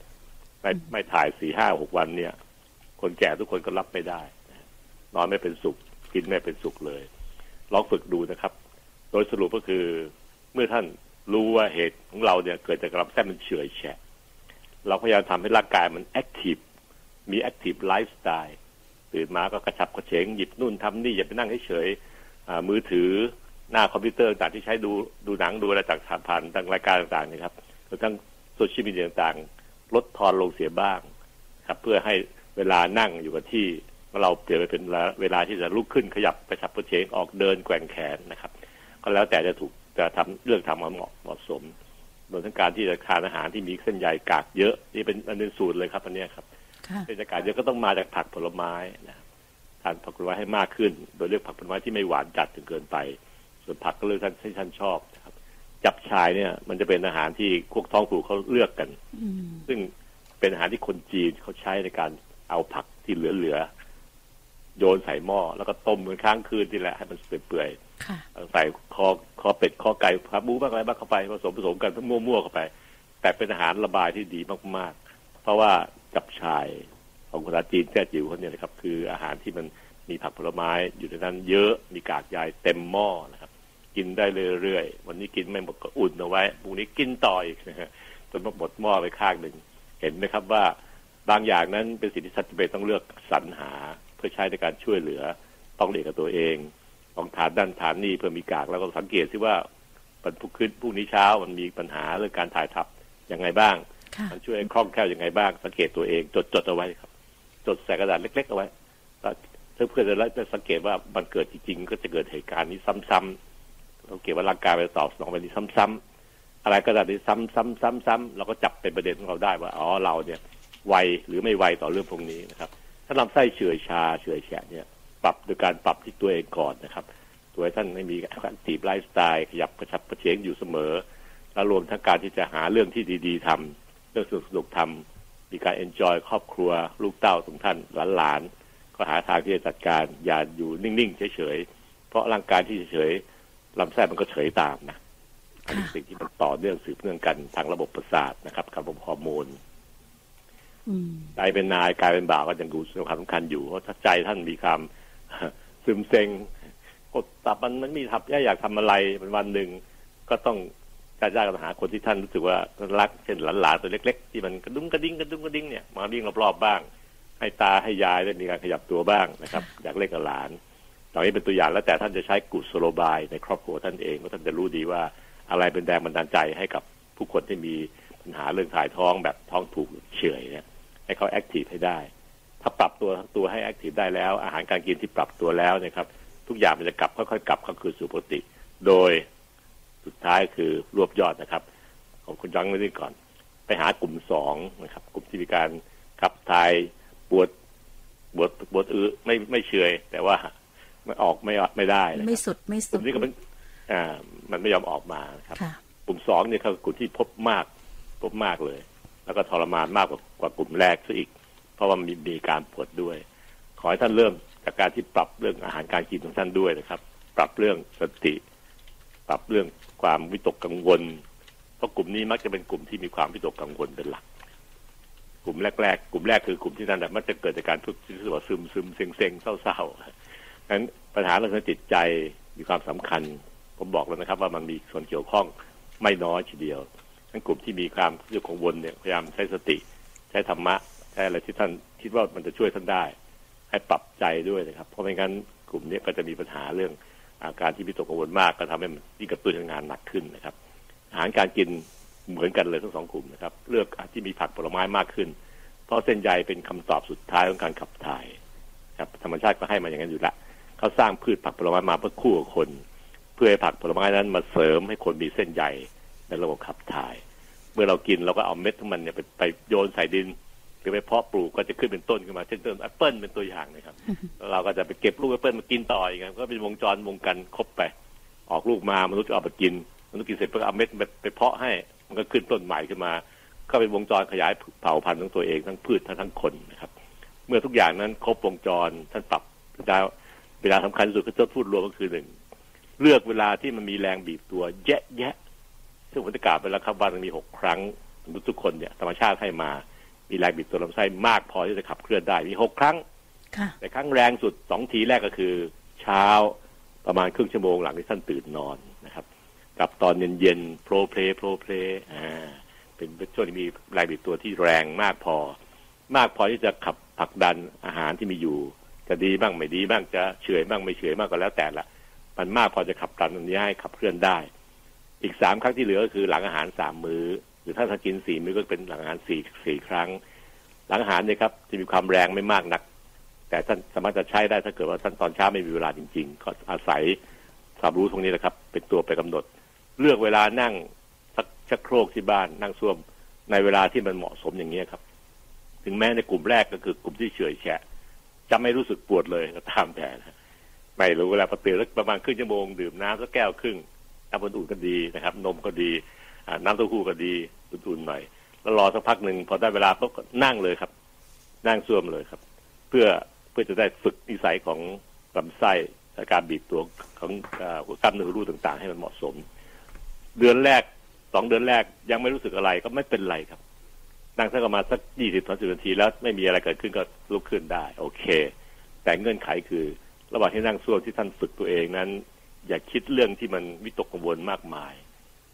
ไม่ถ่ายสี่ห้าหกวันเนี่ยคนแก่ทุกคนก็รับไม่ได้นอนไม่เป็นสุขกินไม่เป็นสุขเลยลองฝึกดูนะครับโดยสรุปก็คือเมื่อท่านรู้ว่าเหตุของเราเนี่ยเกิดจากลำไส้มันเฉื่อยแฉะเราพยายามทำให้ร่างกายมันแอคทีฟมีแอคทีฟไลฟ์สไตล์ตื่นมาก็กระฉับกระเฉงหยิบนู่นทำนี่อย่าไปนั่งเฉยๆมือถือหน้าคอมพิวเตอร์ต่างที่ใช้ดูหนังดูอะไรต่างๆผ่านทางรายการต่างๆนี่ครับทั้งโซเชียลมีเดียต่างๆลดทอนลงเสียบ้างครับเพื่อให้เวลานั่งอยู่กับที่เราเปลี่ยนไปเป็นเวลาที่จะลุกขึ้นขยับกระฉับกระเฉงออกเดินแกว่งแขนนะครับก็แล้วแต่จะทำเรื่องทำเหมาะสมโดยทั้งการที่จะทานอาหารที่มีเส้นใยกากเยอะนี่เป็นสูตรเลยครับอันนี้ครับเส้นใยกากเยอะก็ต้องมาจากผักผลไม้นะทานผักผลไม้ให้มากขึ้นโดยเลือกผักผลไม้ที่ไม่หวานจัดจนเกินไปส่วนผักก็เลือกที่ท่านชอบครับจับชายเนี่ยมันจะเป็นอาหารที่พวกท้องผูกเขาเลือกกันซึ่งเป็นอาหารที่คนจีนเขาใช้ในการเอาผักที่เหลือโยนใส่หม้อแล้วก็ต้มมันค้างคืนนี่แหละให้มันเปื่อยๆใส่คอเป็ดคอไก่ผักบู๊บ้างอะไรบ้างเข้าไปผสมกันมั่วๆเข้าไปแต่เป็นอาหารระบายที่ดีมากๆเพราะว่าจับฉ่ายของคนจีนแท้จิ๋วเขาเนี่ยนะครับคืออาหารที่มันมีผักผลไม้อยู่ในนั้นเยอะมีกากใยเต็มหม้อนะครับกินได้เรื่อยๆวันนี้กินไม่หมดก็อุ่นเอาไว้พรุ่งนี้กินต่ออีกนะฮะจนหมดหม้อไปข้างหนึ่งเห็นไหมครับว่าบางอย่างนั้นเป็นสิ่งที่สัตว์จำเป็นต้องเลือกสรรหาเพื่อใช้ในการช่วยเหลือต้องเรียนกับตัวเองต้องทานด้านทานนี่เพื่อมีกากแล้วก็สังเกตซิว่าวันพรุ่งนี้เช้ามันมีปัญหาเรื่องการถ่ายทับยังไงบ้างมันช่วยคล่องแคล่วยังไงบ้างสังเกตตัวเองจดเอาไว้ครับจดใส่กระดาษเล็กๆเอาไว้ถ้าเพื่อนจะสังเกตว่ามันเกิดจริงๆก็จะเกิดเหตุการณ์นี้ซ้ำๆสังเกตว่าร่างกายจะตอบสนองแบบนี้ซ้ำๆอะไรกระดาษนี้ซ้ำๆเราก็จับเป็นประเด็นของเราได้ว่าอ๋อเราเนี่ยไวหรือไม่ไวต่อเรื่องพวกนี้นะครับถ้าลำไส้เฉื่อยแฉะเนี่ยปรับโดยการปรับที่ตัวเองก่อนนะครับตัวท่านไม่มีการตีบไลฟ์สไตล์ขยับกระชับกระเฉงอยู่เสมอและรวมทั้งการที่จะหาเรื่องที่ดีๆทำเรื่องสนุกๆทำมีการเอนจอยครอบครัวลูกเต้าของท่านหลานๆก็หาทางที่จะจัดการอย่าอยู่นิ่งๆเฉยๆเพราะร่างกายที่เฉยลำไส้มันก็เฉยตามนะเป็นสิ่งที่มันต่อเนื่องสืบเนื่องกันทางระบบประสาทนะครับกับฮอร์โมนใจเป็นนายกายเป็นบ่าวก็ยังดูความสำคัญอยู่เพราะถ้าใจท่านมีความซึมเซ็งกดตับมันมีทับอยากทำอะไรเป็นวันหนึ่งก็ต้องการจ้างหาคนที่ท่านรู้สึกว่ารักเช่นหลานๆตัวเล็กๆที่มันกระดุ้งกระดิ้งเนี่ยมาวิ่งรอบๆบ้างให้ตาให้ยายได้มีการขยับตัวบ้างนะครับอยากเล่นกับหลานตอนนี้เป็นตัวอย่างแล้วแต่ท่านจะใช้กุศโลบายในครอบครัวท่านเองก็ท่านจะรู้ดีว่าอะไรเป็นแรงบันดาลใจให้กับผู้คนที่มีปัญหาเรื่องถ่ายท้องแบบท้องผูกเฉยเนี่ยให้เขาแอคทีฟให้ได้ถ้าปรับตัวให้แอคทีฟได้แล้วอาหารการกินที่ปรับตัวแล้วนะครับทุกอย่างมันจะกลับค่อยๆกลับเข้าคือสู่ปกติโดยสุดท้ายคือรวบยอดนะครับของคุณย้อนไปนิดก่อนไปหากลุ่ม2นะครับกลุ่มที่มีการขับถ่ายปวดไม่เฉยแต่ว่ามันออกไม่ได้ไม่สุดนี่ก็มันไม่ยอมออกมาครับกลุ่ม2เนี่ยคือกลุ่มที่พบมากเลยแล้วก็ทรมานมากกว่ากลุ่มแรกซะอีกเพราะว่ามีการปวดด้วยขอให้ท่านเริ่มจากการที่ปรับเรื่องอาหารการกินของท่านด้วยนะครับปรับเรื่องสติปรับเรื่องความวิตกกังวลเพราะกลุ่มนี้มักจะเป็นกลุ่มที่มีความวิตกกังวลเป็นหลักกลุ่มแรกกลุ่มแรกคือกลุ่มที่นั่นแหละมักจะเกิดจากการทุกข์ที่ว่าซึมเซ็งเศร้างั้นปัญหาเรื่องจิตใจมีความสำคัญผมบอกแล้วนะครับว่ามันมีส่วนเกี่ยวข้องไม่น้อยทีเดียวกลุ่มที่มีความรู้สึกกังวลเนี่ยพยายามใช้สติใช้ธรรมะใช้อะไรที่ท่านคิดว่ามันจะช่วยท่านได้ให้ปรับใจด้วยนะครับเพราะไม่งั้นกลุ่มนี้ก็จะมีปัญหาเรื่องอาการที่มีตกกังวลมากก็ทำให้มันยิ่งกระตุ้นงานหนักขึ้นนะครับอาหารการกินเหมือนกันเลยทั้งสองกลุ่มนะครับเลือกที่มีผักผลไม้มากขึ้นเพราะเส้นใยเป็นคำตอบสุดท้ายของการขับถ่ายครับธรรมชาติก็ให้มาอย่างนั้นอยู่ละเขาสร้างพืชผักผลไม้มาเพื่อคู่กับคนเพื่อให้ผักผลไม้นั้นมาเสริมให้คนมีเส้นใยในระบบขับถ่ายเมื่อเรากินเราก็เอาเม็ดของมันเนี่ยไปโยนใส่ดินหรือไปเพาะปลูกก็จะขึ้นเป็นต้นขึ้นมาเช่นต้นแอปเปิ้ลเป็นตัวอย่างนะครับ เราก็จะไปเก็บลูกแอปเปิ้ลมากินต่ออย่างเงี้ยก็เป็นวงจรวงกันครบไปออกลูกมามนุษย์เอาไปกินมนุษย์กินเสร็จก็เอาเม็ดไปเพาะให้มันก็ขึ้นต้นใหม่ขึ้นมาก็เป็นวงจรขยายเผ่าพันธุ์ทั้งตัวเองทั้งพืชทั้งคนนะครับเมื่อทุกอย่างนั้นครบวงจรท่านปรับได้เวลาสำคัญที่สุดที่จะพูดรวมก็คือ1เลือกเวลาที่มันมีแรงบีบตัวแยะ ซึ่งผมจะกล่าวไปแล้วครับวันมี6ครั้งมนุษย์ทุกคนเนี่ยธรรมชาติให้มามีแรงบีบตัวลำไส้มากพอที่จะขับเคลื่อนได้มี6ครั้งแต่ครั้งแรงสุด2ทีแรกก็คือเช้าประมาณครึ่งชั่วโมงหลังที่ท่านตื่นนอนนะครับกับตอนเย็นๆโปรเพลเป็นช่วงที่มีแรงบีบตัวที่แรงมากพอที่จะขับผลักดันอาหารที่มีอยู่จะดีบ้างไม่ดีบ้างจะเฉยบ้างไม่เฉยบ้างก็แล้วแต่ละมันมากพอจะขับดันตรงนี้ให้ขับเคลื่อนได้อีก3ครั้งที่เหลือก็คือหลังอาหาร3มื้อหรือถ้ากิน4มื้อก็เป็นหลังอาหาร4ครั้งหลังอาหารเนี่ยครับจะมีความแรงไม่มากนักแต่ท่านสามารถจะใช้ได้ถ้าเกิดว่าท่านตอนเช้าไม่มีเวลาจริงๆก็อาศัยความรู้ตรงนี้แหละครับเป็นตัวไปกำหนดเลือกเวลานั่งชักโครกที่บ้านนั่งส้วมในเวลาที่มันเหมาะสมอย่างนี้ครับถึงแม้ในกลุ่มแรกก็คือกลุ่มที่เฉยแฉะจะไม่รู้สึกปวดเลยก็ตามแต่นะไม่รู้เวลาปกติแล้วประมาณครึ่งชั่วโมงดื่มน้ำสักแก้วครึ่งน้ำอุ่นๆก็ดีนะครับนมก็ดีน้ำเต้าหู้ก็ดีอุ่นๆหน่อยแล้วรอสักพักหนึ่งพอได้เวลาก็นั่งเลยครับนั่งส้วมเลยครับเพื่อจะได้ฝึกนิสัยของลำไส้และการบีบตัวของกล้ามเนื้อรูต่างๆให้มันเหมาะสมเดือนแรก2เดือนแรกยังไม่รู้สึกอะไรก็ไม่เป็นไรครับนั่งสักประมาณสัก 20-30 นาทีแล้วไม่มีอะไรเกิดขึ้นก็ลุกขึ้นได้โอเคแต่เงื่อนไขคือระหว่างที่นั่งส้วมที่ท่านฝึกตัวเองนั้นอย่าคิดเรื่องที่มันวิตกกังวลมากมาย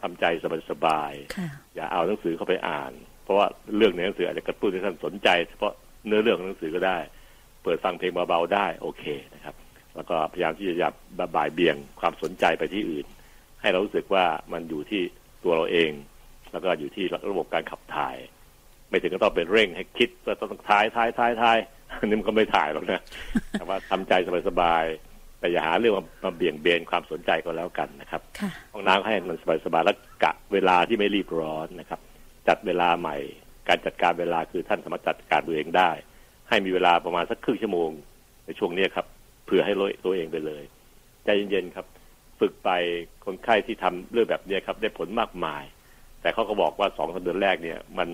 ทำใจสบายๆอย่าเอาหนังสือเข้าไปอ่านเพราะว่าเรื่องในหนังสืออาจจะกระตุ้นให้ท่านสนใจเฉพาะเนื้อเรื่องของหนังสือก็ได้เปิดฟังเพลงเบาๆได้โอเคนะครับแล้วก็พยายามที่จะบ่ายเบี่ยงความสนใจไปที่อื่นให้เรารู้สึกว่ามันอยู่ที่ตัวเราเองแล้วก็อยู่ที่ระบบการขับถ่ายไม่ถึงก็ต้องเป็นเร่งให้คิดว่าต้องท้ายนี่มันก็ไม่ถ่ายหรอกนะแต่ว่าทำใจสบายๆแต่อย่าหาเรื่องมาเบี่ยงเบนความสนใจก็แล้วกันนะครับห้องน้ำให้มันสบายๆและกะเวลาที่ไม่รีบร้อนนะครับจัดเวลาใหม่การจัดการเวลาคือท่านสามารถจัดการตัวเองได้ให้มีเวลาประมาณสักครึ่งชั่วโมงในช่วงนี้ครับเผื่อให้ตัวเองไปเลยใจเย็นๆครับฝึกไปคนไข้ที่ทำเรื่องแบบนี้ครับได้ผลมากมายแต่เขาก็บอกว่า 2-3 เดือนแรกเนี่ยมัน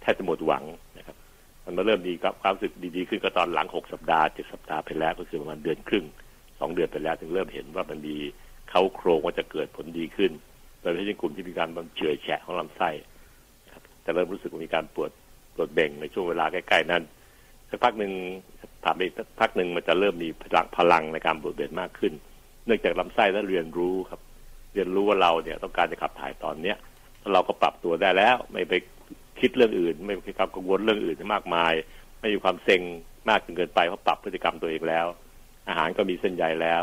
แทบจะหมดหวังนะครับมันมาเริ่มดีครับความรู้สึกดีๆขึ้นก็ตอนหลัง6สัปดาห์7สัปดาห์ไปแล้วก็คือประมาณเดือนครึ่ง2เดือนไปแล้วถึงเริ่มเห็นว่ามันมีเค้าโครงว่าจะเกิดผลดีขึ้นโดยเฉพาะในกลุ่มที่มีการเฉื่อยแฉะของลำไส้ครับแต่เริ่มรู้สึกมีการปวดเบ่งในช่วงเวลาใกล้ๆนั้นสักพักนึงผ่านไปสักพักนึงมันจะเริ่มมีพลังในการปวดเบ่งมากขึ้นเนื่องจากลำไส้แล้วเรียนรู้ครับเรียนรู้ว่าเราเนี่ยต้องการจะขับถ่ายตอนเนี้ยเราก็ปรับตัวได้แล้วไม่ไปคิดเรื่องอื่นไม่มีความกังวลเรื่องอื่นมากมายไม่มีความเซ็งมากจนเกินไปเพราะปรับพฤติกรรมตัวเองแล้วอาหารก็มีเส้นใยแล้ว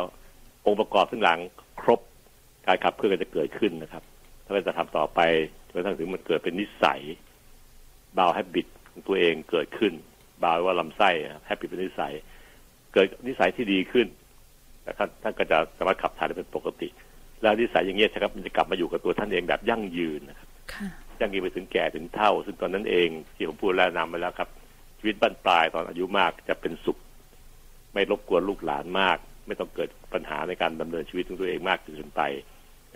องค์ประกอบทั้งหลังครบการขับเคลื่อนก็จะเกิดขึ้นนะครับถ้าเราจะทำต่อไปจนกระทั่งถึงมันเกิดเป็นนิสัยบาวแฮบบิตของตัวเองเกิดขึ้นบาวว่าลำไส้แฮบบิตเป็นนิสัยเกิดนิสัยที่ดีขึ้นแล้วท่านก็จะสามารถขับถ่ายได้เป็นปกติแล้วนิสัยอย่างเงี้ยนะครับมันจะกลับมาอยู่กับตัวท่านเองแบบยั่งยืนนะครับยังมีไปถึงแก่ถึงเฒ่าซึ่งตอนนั้นเองที่ผมพูดแล้วนำไปแล้วครับชีวิตบั้นปลายตอนอายุมากจะเป็นสุขไม่รบกวนลูกหลานมากไม่ต้องเกิดปัญหาในการดำเนินชีวิตของตัวเองมากเกินไป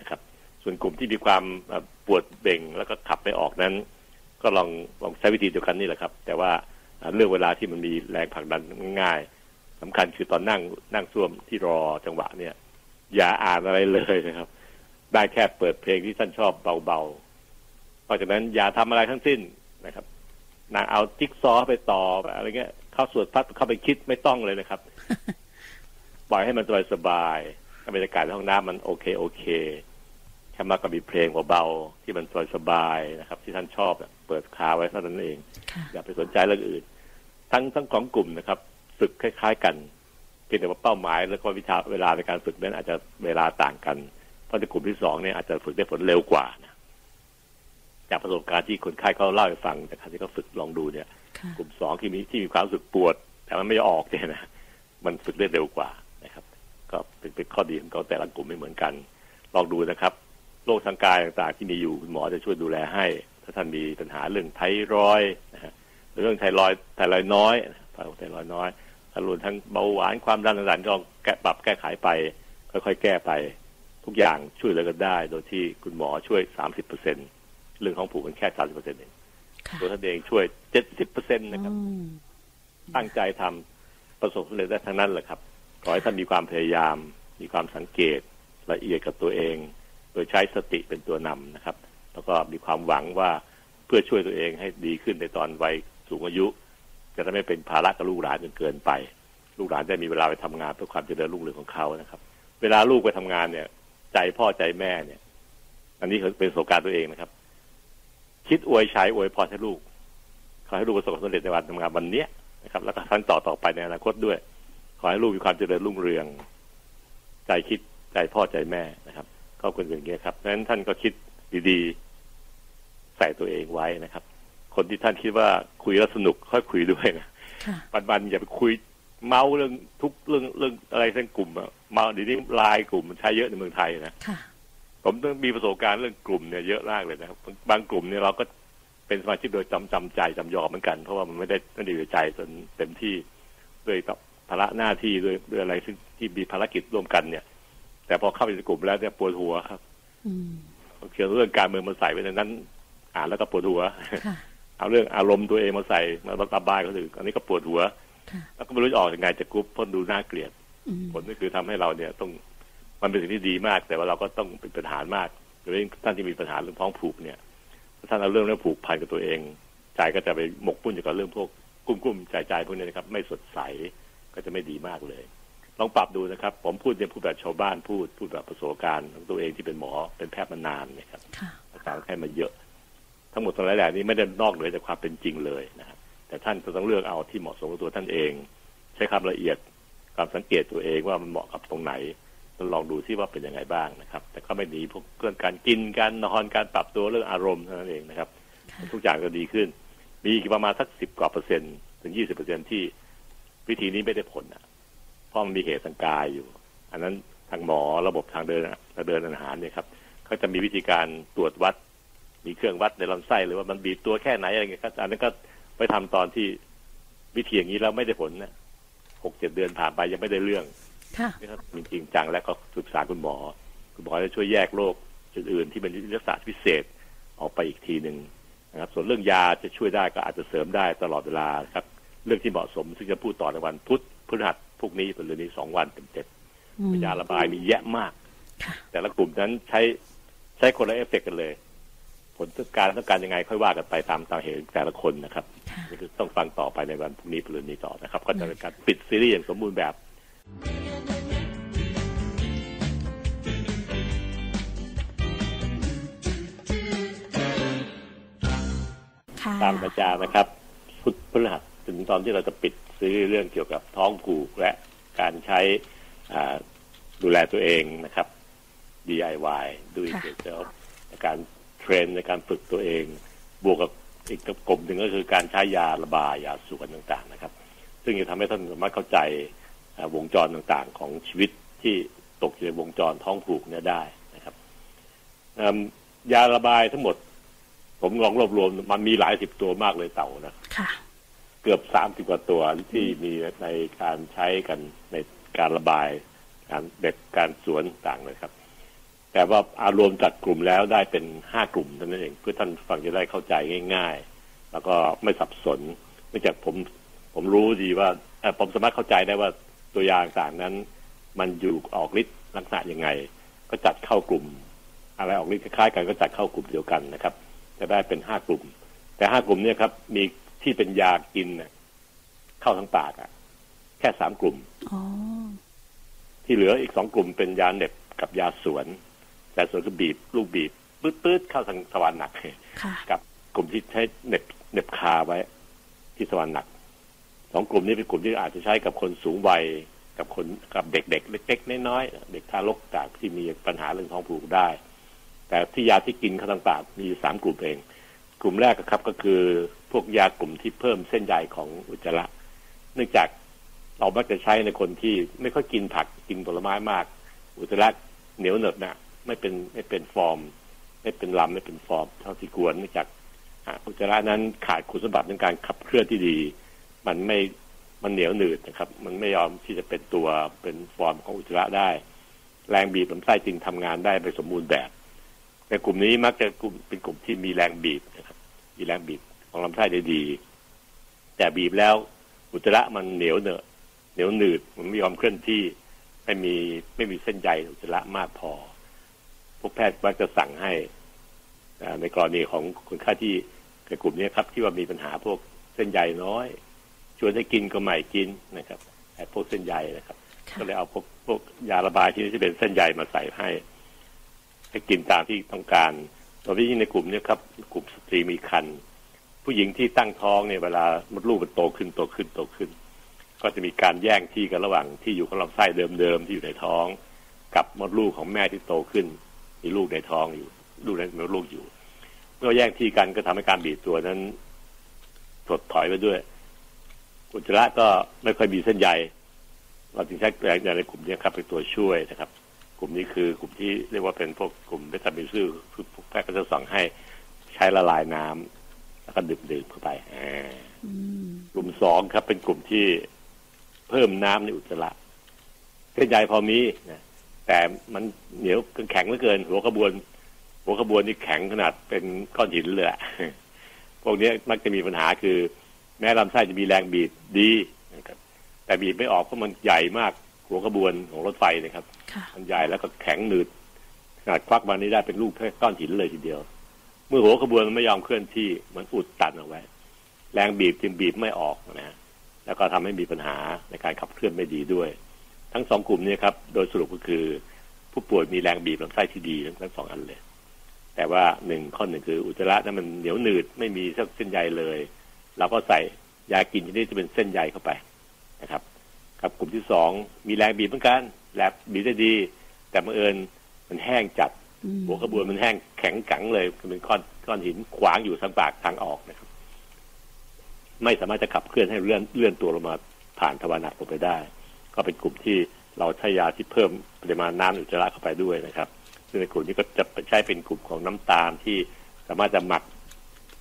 นะครับส่วนกลุ่มที่มีความปวดเบ่งแล้วก็ขับไม่ออกนั้นก็ลองใช้วิธีเดียวกันนี่แหละครับแต่ว่าเลือกเวลาที่มันมีแรงผลักดันง่ายสำคัญคือตอนนั่งส้วมที่รอจังหวะเนี่ยอย่าอ่านอะไรเลยนะครับได้แค่เปิดเพลงที่ท่านชอบเบาเพราะฉะนั้นอย่าทำอะไรทั้งสิ้นนะครับนั่งเอาจิ๊กซอว์ไปต่ออะไรเงี้ยเข้าสวดพัดเข้าไปคิดไม่ต้องเลยนะครับ ปล่อยให้มันสบายๆบรรยากาศในห้องน้ำมันโอเคแค่มากับมีเพลงเบาๆที่มันสบายๆนะครับที่ท่านชอบเปิดคาไว้เท่านั้นเอง อย่าไปสนใจเรื่องอื่นทั้งของกลุ่มนะครับฝึกคล้ายๆกันเพียงแต่ว่าเป้าหมายแล้วก็วิชาเวลาในการฝึกนั้นอาจจะเวลาต่างกันเพราะในกลุ่มที่2เนี่ยอาจจะฝึกได้ผลเร็วกว่านะจากประสบการณ์ที่คนไข้เขาเล่าให้ฟังจากการที่เขาฝึกลองดูเนี่ยกลุ่ม2ที่มีความรู้สึกปวดแต่มันไม่ออกเนี่ยนะมันฝึกได้เร็วกว่านะครับก็เป็นข้อดีของแต่ละกลุ่มไม่เหมือนกันลองดูนะครับโรคทางกายต่างๆที่มีอยู่คุณหมอจะช่วยดูแลให้ถ้าท่านมีปัญหาเรื่องไทรอยด์นะฮะเรื่องไทรอยด์น้อยรวมทั้งเบาหวานความดันต่างๆลองปรับแก้ไขไปค่อยๆแก้ไปทุกอย่างช่วยเหลือกันได้โดยที่คุณหมอช่วย 30%เรื่องของผูกกันแค่ 30% เองตัวท่านเองช่วย 70% นะครับตั้งใจทำประสบผลได้ทั้งนั้นแหละครับขอให้ท่านมีความพยายามมีความสังเกตละเอียดกับตัวเองโดยใช้สติเป็นตัวนำนะครับ แล้วก็มีความหวังว่าเพื่อช่วยตัวเองให้ดีขึ้นในตอนวัยสูงอายุจะได้ไม่เป็นภาระกับลูกหลานจนเกินไปลูกหลานได้มีเวลาไปทำงานเพื่อความเจริญรุ่งเรืองของเขานะครับเวลาลูกไปทำงานเนี่ยใจพ่อใจแม่เนี่ยอันนี้เป็นประสบการณ์ตัวเองนะครับคิดอวยชัยอวยพรให้ลูกขอให้ลูกประสบความสำเร็จในวันทำงานวันนี้นะครับแล้วก็ครั้งต่อไปในอนาคตด้วยขอให้ลูกมีความเจริญรุ่งเรืองใจคิดใจพ่อใจแม่นะครับก็ควรเป็นอย่างนี้ครับนั้นท่านก็คิดดีๆใส่ตัวเองไว้นะครับคนที่ท่านคิดว่าคุยแล้วสนุกค่อยคุยด้วยนะปันๆอย่าไปคุยเมาเรื่องทุกเรื่องอะไรทั้งกลุ่มอะเมาเดี๋ยวนี้ไลน์กลุ่มมันใช้เยอะในเมืองไทยนะผมต้องมีประสบการณ์เรื่องกลุ่มเนี่ยเยอะมากเลยนะครับบางกลุ่มเนี่ยเราก็เป็นสมาชิกโดยจำใจจำยอมเหมือนกันเพราะว่ามันไม่ได้อยู่ใจจนเต็มที่ด้วยภาระหน้าที่ด้วยอะไรที่มีภารกิจร่วมกันเนี่ยแต่พอเข้าไปในกลุ่มแล้วเนี่ยปวดหัวครับเกี่ยวกับเรื่องการเมืองมาใส่ไว้ในนั้นอ่านแล้วก็ปวดหัวเอาเรื่องอารมณ์ตัวเองมาใส่มาระบายเขาถึงอันนี้ก็ปวดหัวแล้วก็ไม่รู้จะออกยังไงจากกลุ่มเพราะดูน่าเกลียดผลก็คือทำให้เราเนี่ยต้องมันเป็นสิ่งที่ดีมากแต่ว่าเราก็ต้องเป็นปัญหามากโดยเฉพาะท่านที่มีปัญหาเรื่องพ้องผูกเนี่ยท่านเอาเรื่องแล้วผูกพันกับตัวเองใจก็จะไปหมกมุ่นอยู่กับเรื่องพวกกุ้มๆใจพวกนี้นะครับไม่สดใสก็จะไม่ดีมากเลยลองปรับดูนะครับผมพูดแบบชาวบ้านพูดแบบประสบการณ์ของตัวเองที่เป็นหมอเป็นแพทย์มานานเนี่ยครับอาการแค่มาเยอะทั้งหมดทั้งหลายๆนี้ไม่ได้นอกเหนือจากความเป็นจริงเลยนะครับแต่ท่านจะต้องเลือกเอาที่เหมาะสมกับตัวท่านเองใช้ความละเอียดความสังเกตตัวเองว่ามันเหมาะกับตรงไหนลองดูที่ว่าเป็นยังไงบ้างนะครับแต่ก็ไม่หนีพวกเรื่องการกินการนอนการปรับตัวเรื่องอารมณ์เท่านั้นเองนะครับทุกอย่างจะดีขึ้นมีประมาณสัก10%ถึง20%ที่วิธีนี้ไม่ได้ผลนะเพราะมันมีเหตุทางกายอยู่อันนั้นทางหมอระบบทางเดินอาหารเนี่ยครับเขาจะมีวิธีการตรวจวัดมีเครื่องวัดในลำไส้หรือว่ามันบีบตัวแค่ไหนอะไรเงี้ยครับอันนั้นก็ไปทำตอนที่วิธีอย่างนี้แล้วไม่ได้ผลนะ6-7 เดือนผ่านไปยังไม่ได้เรื่องนี่ครับจริงจังแล้วก็ศึกษาคุณหมอจะช่วยแยกโรคจุดอื่นที่เป็นลักษณะพิเศษออกไปอีกทีหนึ่งนะครับส่วนเรื่องยาจะช่วยได้ก็อาจจะเสริมได้ตลอดเวลาครับเรื่องที่เหมาะสมซึ่งจะพูดต่อในวันพุธพฤหัสพวกนี้เป็นเรื่องนี้2 วันเต็มยาระบายมีแยะมากแต่ละกลุ่มนั้นใช้คนละเอฟเฟกต์กันเลยผลต้องการยังไงค่อยว่ากันไปตามเหตุแต่ละคนนะครับนี่คือต้องฟังต่อไปในวันพรุ่งนี้เป็นเรื่องนี้ต่อนะครับก็จะเป็นการปิดซีรีส์อย่างสมบูรณ์แบบตามอาจารย์นะครับพุทธพฤหัสถึงตอนที่เราจะปิดซื้อเรื่องเกี่ยวกับท้องผูกและการใช้ดูแลตัวเองนะครับ DIY ดูเกี่ยวกับการเทรนในการฝึกตัวเองบวกกับอีกกลุ่มหนึ่งก็คือการใช้ยาระบายยาสูบต่างๆนะครับซึ่งจะทำให้ท่านสามารถเข้าใจวงจรต่างๆของชีวิตที่ตกอยู่ในวงจรท้องผูกเนี่ยได้นะครับยาระบายทั้งหมดผมลองรวบรวมมันมีหลาย10 ตัวมากเลยเต่านะเกือบ30 กว่าตัวที่มีในการใช้กันในการระบายการเด็ดการสวนต่างเลยครับแต่ว่าเอารวมจัดกลุ่มแล้วได้เป็น5 กลุ่มเท่านั้นเองเพื่อท่านฟังจะได้เข้าใจง่ายๆแล้วก็ไม่สับสนเนื่องจากผมรู้ดีว่าผมสามารถเข้าใจได้ว่าตัวยาต่างนั้นมันอยู่ออกฤทธิ์ลักษณะยังไงก็จัดเข้ากลุ่มอะไรออกฤทธิ์คล้ายๆกันก็จัดเข้ากลุ่มเดียวกันนะครับจะได้เป็น5 กลุ่มแต่5 กลุ่มเนี่ยครับมีที่เป็นยากินเข้าทางปากอ่ะแค่3 กลุ่มที่เหลืออีก2 กลุ่มเป็นยาเหน็บกับยาสวนแต่สวนก็บีบลูกบีบปื๊ดๆเข้าทางทวารหนักกับกลุ่มที่ใช้เหน็บคาไว้ที่ทวารหนัก2 กลุ่มนี้เป็นกลุ่มที่อาจจะใช้กับคนสูงวัยกับคนกับเด็กๆเล็กๆน้อยๆเด็กทารกจากที่มีปัญหาเรื่องท้องผูกได้แต่ที่ยาที่กินเข้าทางปากมี3 กลุ่มเองกลุ่มแรกครับก็คือพวกยากลุ่มที่เพิ่มเส้นใยของอุจจาระเนื่องจากเรามักจะใช้ในคนที่ไม่ค่อยกินผักกินผลไม้มากอุจจาระเหนียวเหนอะนะไม่เป็นฟอร์มไม่เป็นลำไม่เป็นฟอร์มเท่าที่ควรเนื่องจากอุจจาระนั้นขาดคุณสมบัติในการขับเคลื่อนที่ดีมันเหนียวหนืดนะครับมันไม่ยอมที่จะเป็นตัวเป็นฟอร์มของอุจจาระได้แรงบีบลำไส้จึงทำงานได้ไปสมบูรณ์แบบแต่กลุ่มนี้มักจะเป็นกลุ่มที่มีแรงบีบนะครับมีแรงบีบของลำไส้ได้ดีแต่บีบแล้วอุจจาระมันเหนียวหนืดมันไม่ยอมเคลื่อนที่ไม่มีเส้นใยอุจจาระมากพอพวกแพทย์มักจะสั่งให้ ในกรณีของคนไข้ที่กลุ่มนี้ครับที่ว่ามีปัญหาพวกเส้นใยน้อยชวนให้กินก็ไม่กินนะครับไอ้พวกเส้นใยนะครับก็เลยเอาพวกยาระบายที่จะเป็นเส้นใยมาใส่ให้กินตามที่ต้องการตอนนี้ในกลุ่มนี้ครับกลุ่มสตรีมีครรภ์ผู้หญิงที่ตั้งท้องเนี่ยเวลามดลูกมันโตขึ้นก็จะมีการแย่งที่กันระหว่างที่อยู่ของลำไส้เดิมๆที่อยู่ในท้องกับมดลูกของแม่ที่โตขึ้นมีลูกในท้องอยู่ลูกในมดลูกอยู่เมื่อแย่งที่กันก็ทำให้การบีบตัวนั้นถดถอยไปด้วยอุจจาระก็ไม่ค่อยมีเส้นใยเราจึงใช้แรงในกลุ่มนี้ครับเป็นตัวช่วยนะครับกลุ่มนี้คือกลุ่มที่เรียกว่าเป็นพวกกลุ่มเวชศาสตร์มิซึพวกแพทย์ก็จะสั่งให้ใช้ละลายน้ำแล้วก็ดื่มเข้าไปกลุ่มสองครับเป็นกลุ่มที่เพิ่มน้ำในอุจจาระเส้นใยพอมีนะแต่มันเหนียวแข็งเหลือเกินหัวขบวนนี่แข็งขนาดเป็นก้อนหินเลย พวกนี้มักจะมีปัญหาคือแม้ลำไส้จะมีแรงบีบดีนะครับแต่บีบไม่ออกเพราะมันใหญ่มากหัวขบวนของรถไฟนะครับ มันใหญ่แล้วก็แข็งหนืดขนาดควักมันนี่ได้เป็นลูกก้อนหินเลยทีเดียวเมื่อหัวขบวนมันไม่ยอมเคลื่อนที่มันอุดตันเอาไว้แรงบีบจึงบีบไม่ออกนะแล้วก็ทำให้มีปัญหาในการขับเคลื่อนไม่ดีด้วยทั้งสองกลุ่มนี้ครับโดยสรุปก็คือผู้ป่วยมีแรงบีบลำไส้ที่ดีทั้งสองอันเลยแต่ว่าข้อหนึ่งคืออุจจาระนั้นมันเหนียวหนืดไม่มีเส้นใยเลยเราก็ใส่ยากินชนิดที่เป็นเส้นใยเข้าไปนะครับกับกลุ่มที่สองมีแรงบีบเหมือนกันแรงบีบได้ดีแต่บังเอิญมันแห้งจัดหัวขบวนมันแห้งแข็งกังเลยเป็นก้อนหินขวางอยู่ทางปากทางออกนะครับไม่สามารถจะขับเคลื่อนให้เลื่อนตัวลงมาผ่านทวารหนักลงไปได้ก็เป็นกลุ่มที่เราใช้ยาที่เพิ่มปริมาณน้ำอุจจาระเข้าไปด้วยนะครับซึ่งในกลุ่มนี้ก็จะใช้เป็นกลุ่มของน้ำตาลที่สามารถจะหมัก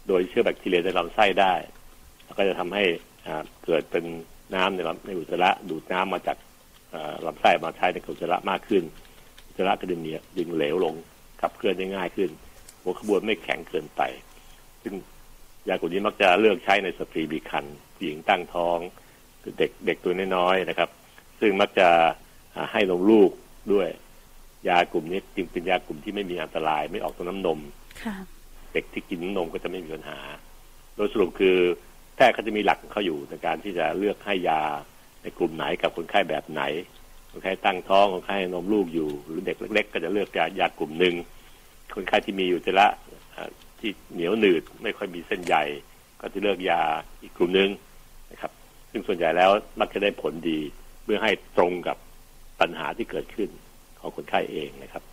โดยเชื้อแบคทีเรียในลำไส้ได้แล้วก็จะทำให้เกิดเป็นน้ำในอุจจาระดูดน้ำมาจากลำไส้มาใช้ในอุจจาระมากขึ้นอุจจาระก็ดึงเหลวลงขับเคลื่อนได้ง่ายขึ้นหัวขบวนไม่แข็งเกินไปซึ่งยากลุ่มนี้มักจะเลือกใช้ในสตรีมีครรภ์หญิงตั้งท้องเด็กตัวน้อยๆนะครับซึ่งมักจะให้นมลูกด้วยยากลุ่มนี้จึงเป็นยากลุ่มที่ไม่มีอันตรายไม่ออกตรงน้ำนมเด็กที่กินนมก็จะไม่มีปัญหาโดยสรุปคือแพทย์เขาจะมีหลักเขาอยู่ในการที่จะเลือกให้ยาในกลุ่มไหนกับคนไข้แบบไหนคนไข้ตั้งท้องคนไข้นมลูกอยู่หรือเด็กเล็กๆก็จะเลือกยากลุ่มหนึ่งคนไข้ที่มีอุจจาระที่เหนียวหนืดไม่ค่อยมีเส้นใยก็จะเลือกยาอีกกลุ่มหนึ่งนะครับซึ่งส่วนใหญ่แล้วมักจะได้ผลดีเพื่อให้ตรงกับปัญหาที่เกิดขึ้นของคนไข้เองนะครับ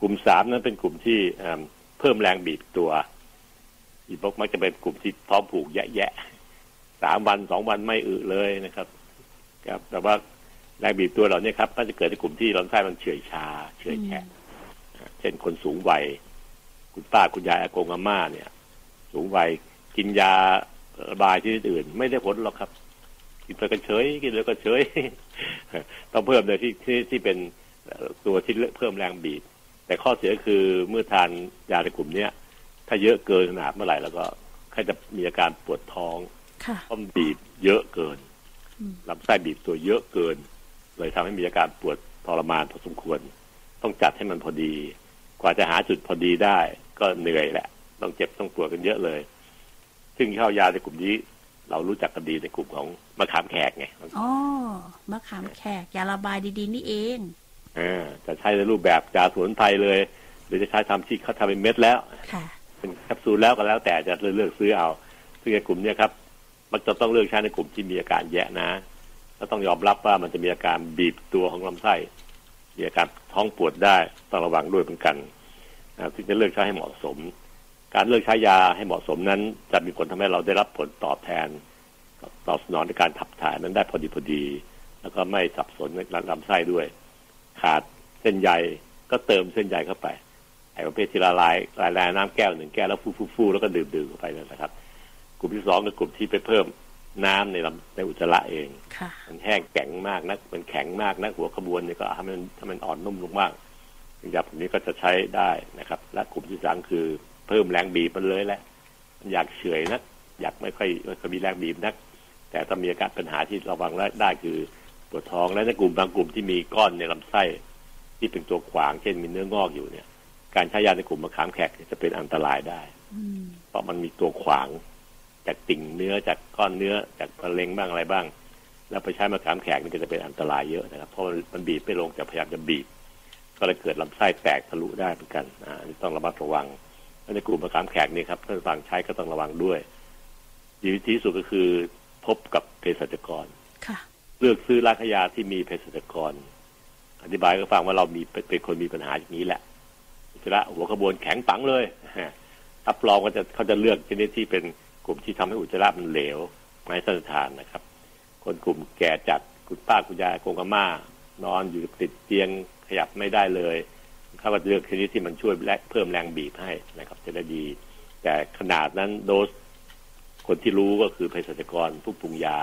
กลุ่มสามนั้นเป็นกลุ่มที่เพิ่มแรงบีบตัวอีกพวกมักจะเป็นกลุ่มที่ท้องผูกแยะๆ3 วัน 2 วันไม่อึเลยนะครับแต่ว่าแรงบีบตัวเหล่านี้ครับก็จะเกิดในกลุ่มที่ลำไส้มันเฉื่อยชาเฉื่อยแข็งเช่นคนสูงวัยคุณป้าคุณยายอากงอาม่าเนี่ยสูงวัยกินยาระบายชนิดอื่นไม่ได้ผลหรอกครับกินไปก็เฉยกินแล้วก็เฉยต้องเพิ่มเลยที่เป็นตัวที่เพิ่มแรงบีบแต่ข้อเสียคือเมื่อทานยาในกลุ่มเนี้ยถ้าเยอะเกินขนาดเมื่อไหร่แล้วก็ใครจะมีอาการปวดท้องข้อมบีบเยอะเกินลำไส้บีบตัวเยอะเกินเลยทำให้มีอาการปวดทรมานพอสมควรต้องจัดให้มันพอดีกว่าจะหาจุดพอดีได้ก็เหนื่อยแหละต้องเจ็บต้องปวดกันเยอะเลยซึ่งเข้ายาในกลุ่มนี้เรารู้จักกันดีในกลุ่มของมะขามแขกไงอ๋อมะขามแขกยาระบายดีๆนี่เองจะใช้ในรูปแบบยาสมุนไพรเลยหรือจะใช้ทำที่เขาทำเป็นเม็ดแล้วเป็นแคปซูลแล้วก็แล้วแต่จะเลือกซื้อเอาซึ่งในกลุ่มนี้ครับมันจะต้องเลือกใช้ในกลุ่มที่มีอาการแย่นะก็ต้องยอมรับว่ามันจะมีอาการบีบตัวของลำไส้มีอาการท้องปวดได้ต้องระวังด้วยเหมือนกันที่จะเลือกใช้ให้เหมาะสมการเลือกใช้ยาให้เหมาะสมนั้นจะมีผลทำให้เราได้รับผลตอบแทนตอบสนองในการขับถ่ายนั้นได้พอดีแล้วก็ไม่สับสนในลำไส้ด้วยขาดเส้นใยก็เติมเส้นใยเข้าไปไอ้ประเภทที่ละลายน้ำแก้วหนึ่งแก้วแล้วฟูแล้วก็ดื่มเข้าไปนั่นแหละครับกลุ่มที่สองคือกลุ่มที่ไปเพิ่มน้ำในอุจจาระเองมันแห้งแข็งมากนะมันแข็งมากนะหัวขบวนเนี่ยก็ทำให้มันอ่อนนุ่มลงมากยาพวกนี้ก็จะใช้ได้นะครับและกลุ่มที่สามคือเพิ่มแรงบีบมันเลยแหละมันอยากเฉยนะอยากไม่ค่อยมีแรงบีบนะแต่ถ้ามีอาการปัญหาที่ระวังได้คือปวดท้องและในกลุ่มบางกลุ่มที่มีก้อนในลำไส้ที่เป็นตัวขวางเช่นมีเนื้องอกอยู่เนี่ย การใช้ยาในกลุ่มมะขามแขกจะเป็นอันตรายได้เพราะมันมีตัวขวางจากติ่งเนื้อจากก้อนเนื้อจากมะเร็งบ้างอะไรบ้างแล้วไปใช้มะขามแขกนี่ก็จะเป็นอันตรายเยอะนะครับเพราะมันบีบไม่ลงแต่พยายามจะบีบก็เลยเกิดลำไส้แตกทะลุได้เหมือนกันอันนี้ต้องระมัดระวังในกลุ่มมะขามแขกนี่ครับท่านฟังใช้ก็ต้องระวังด้วยดีที่สุดก็คือพบกับเภสัชกรเลือกซื้อร้านขายยาที่มีเภสัชกรอธิบายก็ฟังว่าเรามีเป็นคนมีปัญหาอย่างนี้แหละเสร็จแล้วหัวขบวนแข็งปังเลยรับรองว่าเขาจะเลือกชนิดที่เป็นกลุ่มที่ทำให้อุจจาระมันเหลวไม่สมดุลนะครับคนกลุ่มแก่จัดคุณป้าคุณยายโกงอาม่านอนอยู่ติดเตียงขยับไม่ได้เลยเขาจะเลือกชนิดที่มันช่วยเพิ่มแรงบีบให้นะครับจะได้ดีแต่ขนาดนั้นโดสคนที่รู้ก็คือเภสัชกรผู้ปรุงยา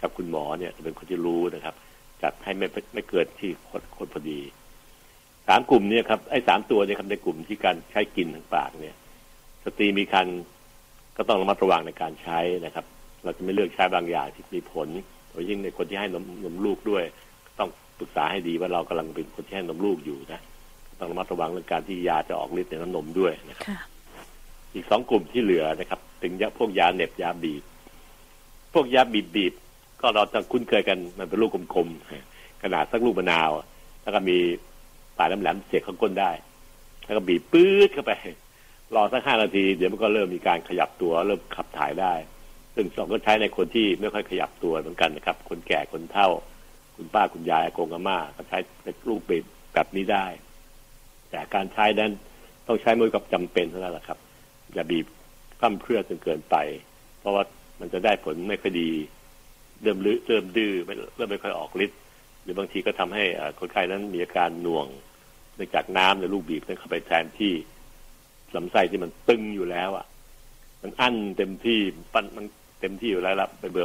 กับคุณหมอเนี่ยเป็นคนที่รู้นะครับจัดให้ไม่เกินที่คนพอดีสามกลุ่มเนี่ยครับไอ้สามตัวเนี่ยครับในกลุ่มที่การใช้กินทางปากเนี่ยสตรีมีครรภ์ก็ต้องระมัดระวังในการใช้นะครับเราจะไม่เลือกใช้บางอย่างที่มีผลโดยยิ่งในคนที่ให้นมลูกด้วยต้องปรึกษาให้ดีว่าเรากำลังเป็นคนที่ให้นมลูกอยู่นะต้องระมัดระวังเรื่องการที่ยาจะออกฤทธิ์ในน้ำนมด้วยนะครับอีกสองกลุ่มที่เหลือนะครับถึงพวกยาเหน็บยาบีบพวกยาบีบก็เราจะคุ้นเคยกันมันเป็นลูกกลมๆขนาดสักลูกมะนาวแล้วก็มีปลายแหลมๆเสียบข้างก้นได้แล้วก็บีบปื๊ดเข้าไปรอสัก5 นาทีเดี๋ยวมันก็เริ่มมีการขยับตัวเริ่มขับถ่ายได้ซึ่งสองก็ใช้ในคนที่ไม่ค่อยขยับตัวเหมือนกันนะครับคนแก่คนเฒ่าคุณป้าคุณยายอากงอาม่าก็ใช้ลูกบีบแบบนี้ได้แต่การใช้นั้นต้องใช้มือกับจำเป็นเท่านั้นแหละครับอย่าบีบข้ามเครื่อจนเกินไปเพราะว่ามันจะได้ผลไม่ค่อยดีเริ่มดื้อเริ่มไม่ค่อยออกฤทธิ์หรือบางทีก็ทำให้คนไข้นั้นมีอาการหน่วงเนื่องจากน้ำในลูกบีบนั้นเข้าไปแทนที่ลำไส้ที่มันตึงอยู่แล้วอ่ะมันอั้นเต็มที่ปั้นมันเต็มที่อยู่แล้วละไปเ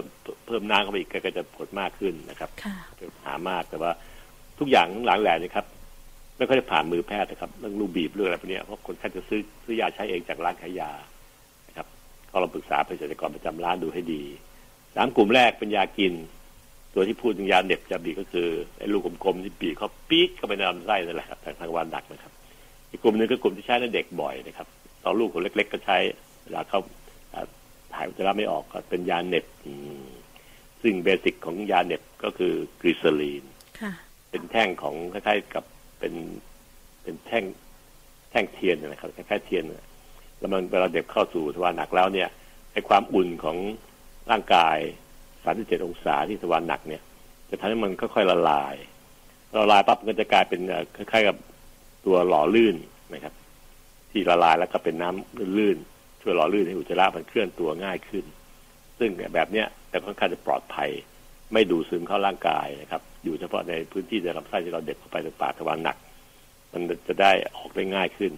พิ่มน้ำเข้าไปอีกก็จะผลมากขึ้นนะครับเป็นปัญหามากแต่ว่าทุกอย่างหลังแหล่นะครับไม่ค่อยได้ผ่านมือแพทย์นะครับเรื่องลูกบีบเรื่องอะไรพวกนี้เพราะคนไข้จะซื้อยาใช้เองจากร้านขายยานะครับก็ลองปรึกษาเภสัชกรประจำร้านดูให้ดีสามกลุ่มแรกเป็นยากินตัวที่พูดถึงยาเหน็บยาบีบก็คือไอ้ลูกกลมๆที่บีบเขาปี๊ดเข้าไปในลำไส้นั่นแหละครับทางวันดักนะครับอีกกลุ่มนึงก็กลุ่มที่ใช้ในเด็กบ่อยนะครับตอนลูกคนเล็กๆก็ใช้เวลาเขาถ่ายอุจจาระไม่ออกก็เป็นยาเหน็บซึ่งเบสิกของยาเหน็บก็คือกลีเซอรีนเป็นแท่งของคล้ายๆกับเป็นแท่งเทียนนะครับคล้ายๆเทียนแล้วมันเวลาเด็กเข้าสู่ทวารหนักแล้วเนี่ยไอ้ความอุ่นของร่างกาย 37 องศาที่ทวารหนักเนี่ยจะทำให้มันค่อยๆละลายปั๊บมันจะกลายเป็นคล้ายๆกับตัวหล่อลื่นนะครับที่ละลายแล้วก็เป็นน้ำลื่นๆช่วยหล่อลื่นให้อุจจาระมันเคลื่อนตัวง่ายขึ้นซึ่งแบบเนี้ยแต่ค่อนข้างจะปลอดภัยไม่ดูดซึมเข้าร่างกายนะครับอยู่เฉพาะในพื้นที่ในลำไส้ที่เราเด็กเข้าไปในปากทวารหนักมันจะได้ออกได้ง่ายขึ้น